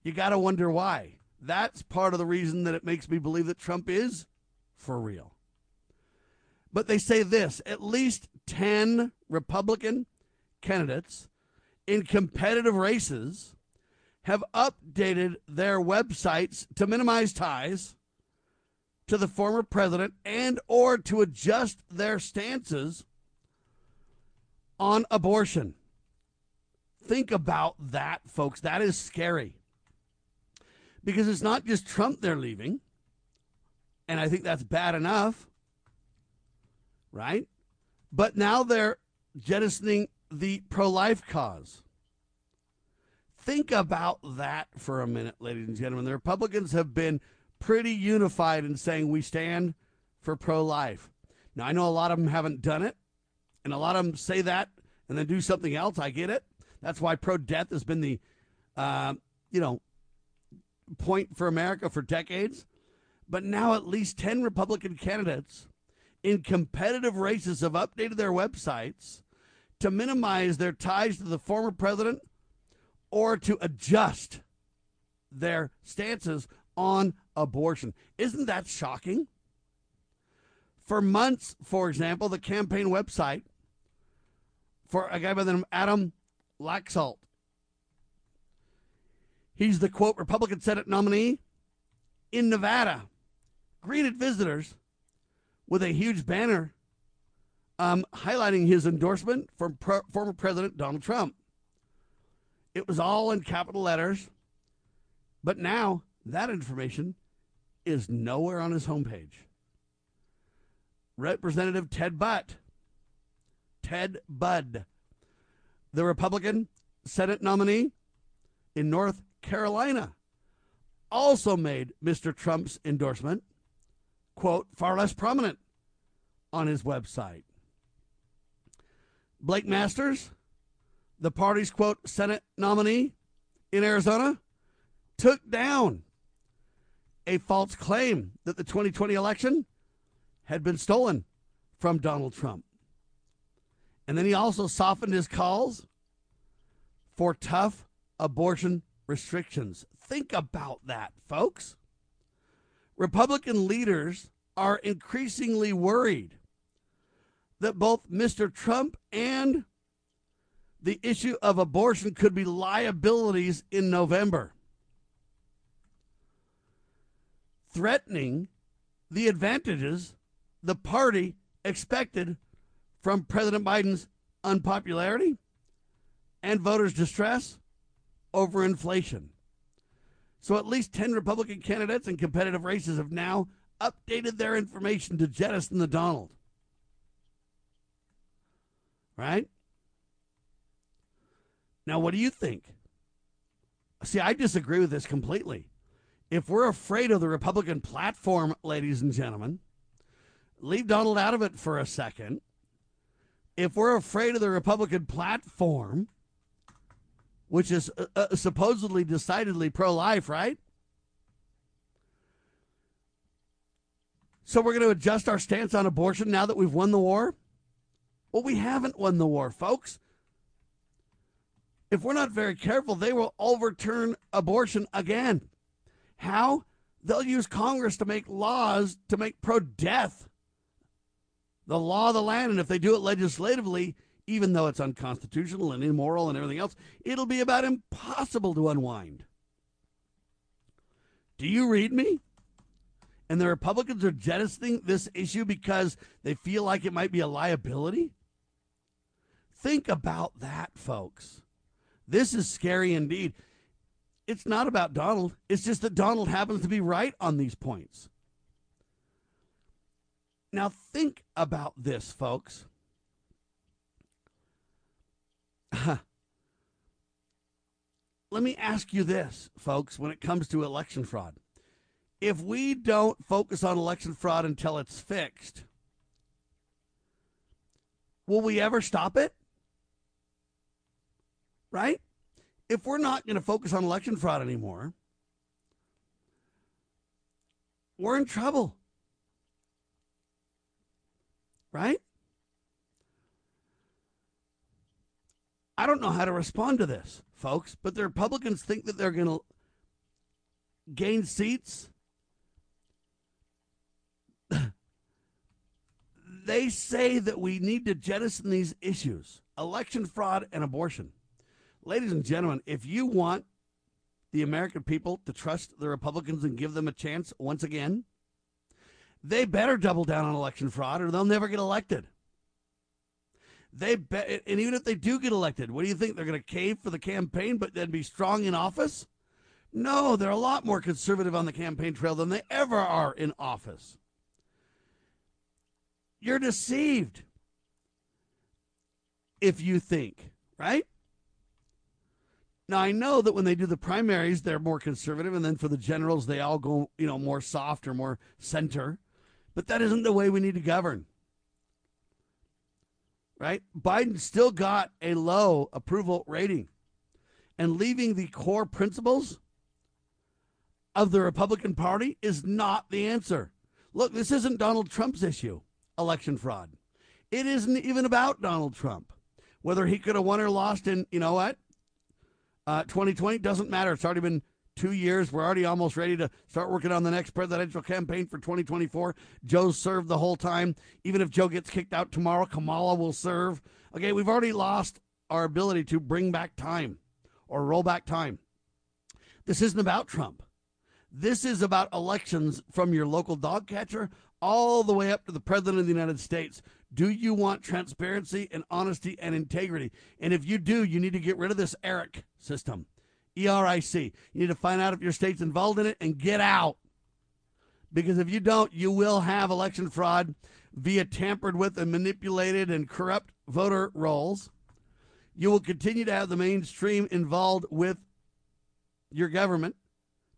You got to wonder why. That's part of the reason that it makes me believe that Trump is for real. But they say this: at least 10 Republican candidates in competitive races have updated their websites to minimize ties to the former president and or to adjust their stances on abortion. Think about that, folks. That is scary, because it's not just Trump they're leaving, and I think that's bad enough, right? But now they're jettisoning the pro-life cause. Think about that for a minute, ladies and gentlemen. The Republicans have been pretty unified in saying we stand for pro-life. Now, I know a lot of them haven't done it, and a lot of them say that and then do something else. I get it. That's why pro-death has been the, point for America for decades. But now at least 10 Republican candidates in competitive races have updated their websites to minimize their ties to the former president or to adjust their stances on abortion. Isn't that shocking? For months, for example, the campaign website for a guy by the name of Adam Laxalt, he's the, quote, Republican Senate nominee in Nevada, greeted visitors with a huge banner highlighting his endorsement from former President Donald Trump. It was all in capital letters, but now that information is nowhere on his homepage. Representative Ted Budd, the Republican Senate nominee in North Carolina, also made Mr. Trump's endorsement, quote, far less prominent on his website. Blake Masters, the party's, quote, Senate nominee in Arizona, took down a false claim that the 2020 election had been stolen from Donald Trump. And then he also softened his calls for tough abortion restrictions. Think about that, folks. Republican leaders are increasingly worried that both Mr. Trump and the issue of abortion could be liabilities in November, threatening the advantages the party expected from President Biden's unpopularity and voters' distress over inflation. So at least 10 Republican candidates in competitive races have now updated their information to jettison the Donald. Right? Now, what do you think? See, I disagree with this completely. If we're afraid of the Republican platform, ladies and gentlemen, leave Donald out of it for a second. If we're afraid of the Republican platform, which is supposedly decidedly pro-life, right? So we're going to adjust our stance on abortion now that we've won the war? Well, we haven't won the war, folks. If we're not very careful, they will overturn abortion again. How? They'll use Congress to make laws to make pro-death the law of the land. And if they do it legislatively, even though it's unconstitutional and immoral and everything else, it'll be about impossible to unwind. Do you read me? And the Republicans are jettisoning this issue because they feel like it might be a liability? Think about that, folks. This is scary indeed. It's not about Donald. It's just that Donald happens to be right on these points. Now think about this, folks. Let me ask you this, folks, when it comes to election fraud. If we don't focus on election fraud until it's fixed, will we ever stop it? Right? If we're not going to focus on election fraud anymore, we're in trouble. Right? I don't know how to respond to this, folks, but the Republicans think that they're going to gain seats. They say that we need to jettison these issues, election fraud and abortion. Ladies and gentlemen, if you want the American people to trust the Republicans and give them a chance once again, they better double down on election fraud or they'll never get elected. And even if they do get elected, what do you think? They're going to cave for the campaign but then be strong in office? No, they're a lot more conservative on the campaign trail than they ever are in office. You're deceived if you think, right? Now, I know that when they do the primaries, they're more conservative, and then for the generals, they all go, more soft or more center. But that isn't the way we need to govern. Right? Biden still got a low approval rating. And leaving the core principles of the Republican Party is not the answer. Look, this isn't Donald Trump's issue, election fraud. It isn't even about Donald Trump. Whether he could have won or lost in, 2020 doesn't matter. It's already been 2 years. We're already almost ready to start working on the next presidential campaign for 2024. Joe served the whole time. Even if Joe gets kicked out tomorrow, Kamala will serve. Okay, we've already lost our ability to bring back time or roll back time. This isn't about Trump. This is about elections from your local dog catcher all the way up to the president of the United States. Do you want transparency and honesty and integrity? And if you do, you need to get rid of this ERIC system. ERIC. You need to find out if your state's involved in it and get out. Because if you don't, you will have election fraud via tampered with and manipulated and corrupt voter rolls. You will continue to have the mainstream involved with your government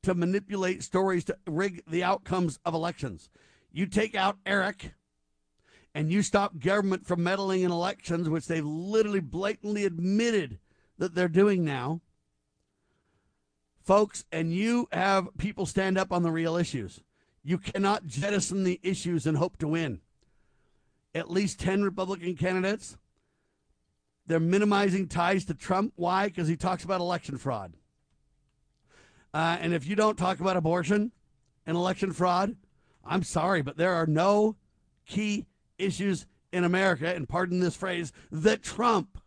to manipulate stories to rig the outcomes of elections. You take out Eric and you stop government from meddling in elections, which they've literally blatantly admitted that they're doing now, folks, and you have people stand up on the real issues. You cannot jettison the issues and hope to win. At least 10 Republican candidates, they're minimizing ties to Trump. Why? Because he talks about election fraud. And if you don't talk about abortion and election fraud, I'm sorry, but there are no key issues in America, and pardon this phrase, that Trump.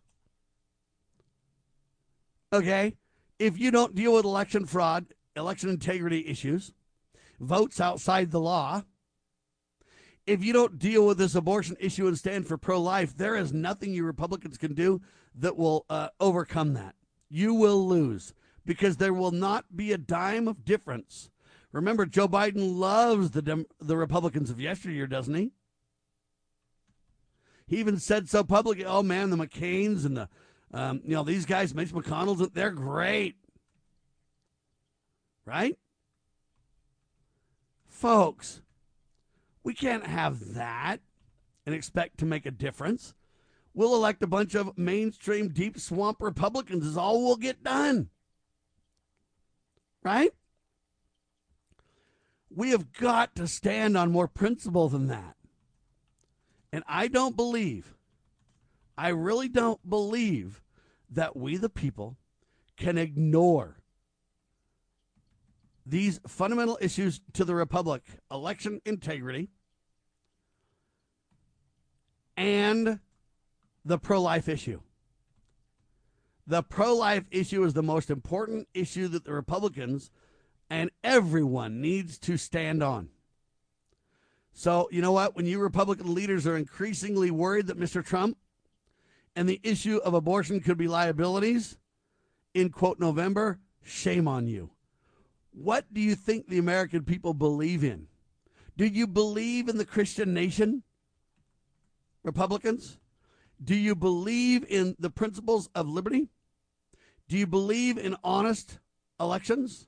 Okay? If you don't deal with election fraud, election integrity issues, votes outside the law, if you don't deal with this abortion issue and stand for pro-life, there is nothing you Republicans can do that will overcome that. You will lose because there will not be a dime of difference. Remember, Joe Biden loves the Republicans of yesteryear, doesn't he? He even said so publicly, oh, man, the McCains and the, these guys, Mitch McConnell's, they're great. Right? Folks, we can't have that and expect to make a difference. We'll elect a bunch of mainstream deep swamp Republicans is all we'll get done. Right? We have got to stand on more principle than that. And I really don't believe that we the people can ignore these fundamental issues to the Republic, election integrity, and the pro-life issue. The pro-life issue is the most important issue that the Republicans and everyone needs to stand on. So, you know what? When you Republican leaders are increasingly worried that Mr. Trump and the issue of abortion could be liabilities in, quote, November, shame on you. What do you think the American people believe in? Do you believe in the Christian nation, Republicans? Do you believe in the principles of liberty? Do you believe in honest elections?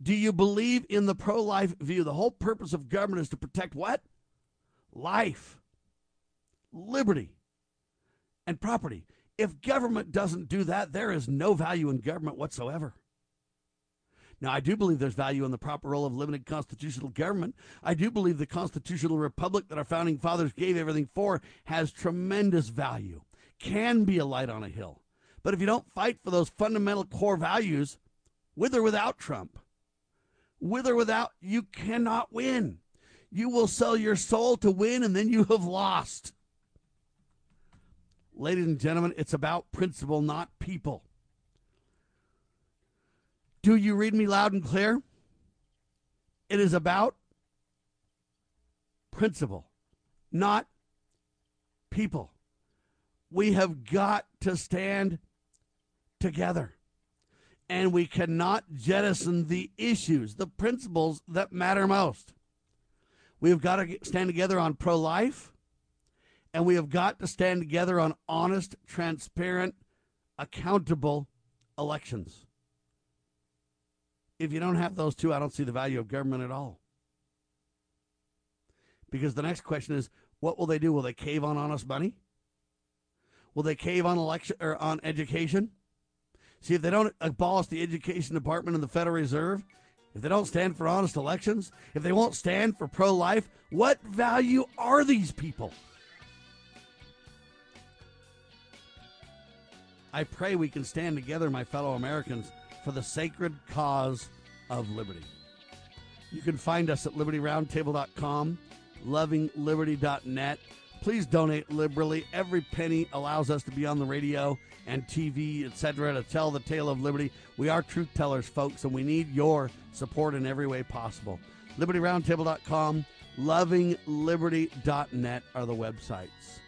Do you believe in the pro-life view? The whole purpose of government is to protect what? Life, liberty, and property. If government doesn't do that, there is no value in government whatsoever. Now, I do believe there's value in the proper role of limited constitutional government. I do believe the constitutional republic that our founding fathers gave everything for has tremendous value, can be a light on a hill. But if you don't fight for those fundamental core values, with or without Trump, with or without, you cannot win. You will sell your soul to win, and then you have lost. Ladies and gentlemen, it's about principle, not people. Do you read me loud and clear? It is about principle, not people. We have got to stand together. And we cannot jettison the issues, the principles that matter most. We have got to stand together on pro-life. And we have got to stand together on honest, transparent, accountable elections. If you don't have those two, I don't see the value of government at all. Because the next question is, what will they do? Will they cave on honest money? Will they cave on election or on education? See, if they don't abolish the education department and the Federal Reserve, if they don't stand for honest elections, if they won't stand for pro-life, what value are these people? I pray we can stand together, my fellow Americans, for the sacred cause of liberty. You can find us at libertyroundtable.com, lovingliberty.net. Please donate liberally. Every penny allows us to be on the radio and TV, etc., to tell the tale of liberty. We are truth tellers, folks, and we need your support in every way possible. libertyroundtable.com, lovingliberty.net are the websites.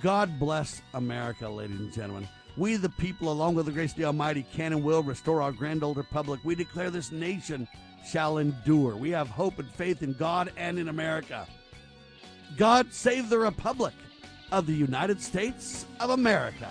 God bless America, ladies and gentlemen. We, the people, along with the grace of the Almighty, can and will restore our grand old republic. We declare this nation shall endure. We have hope and faith in God and in America. God save the Republic of the United States of America.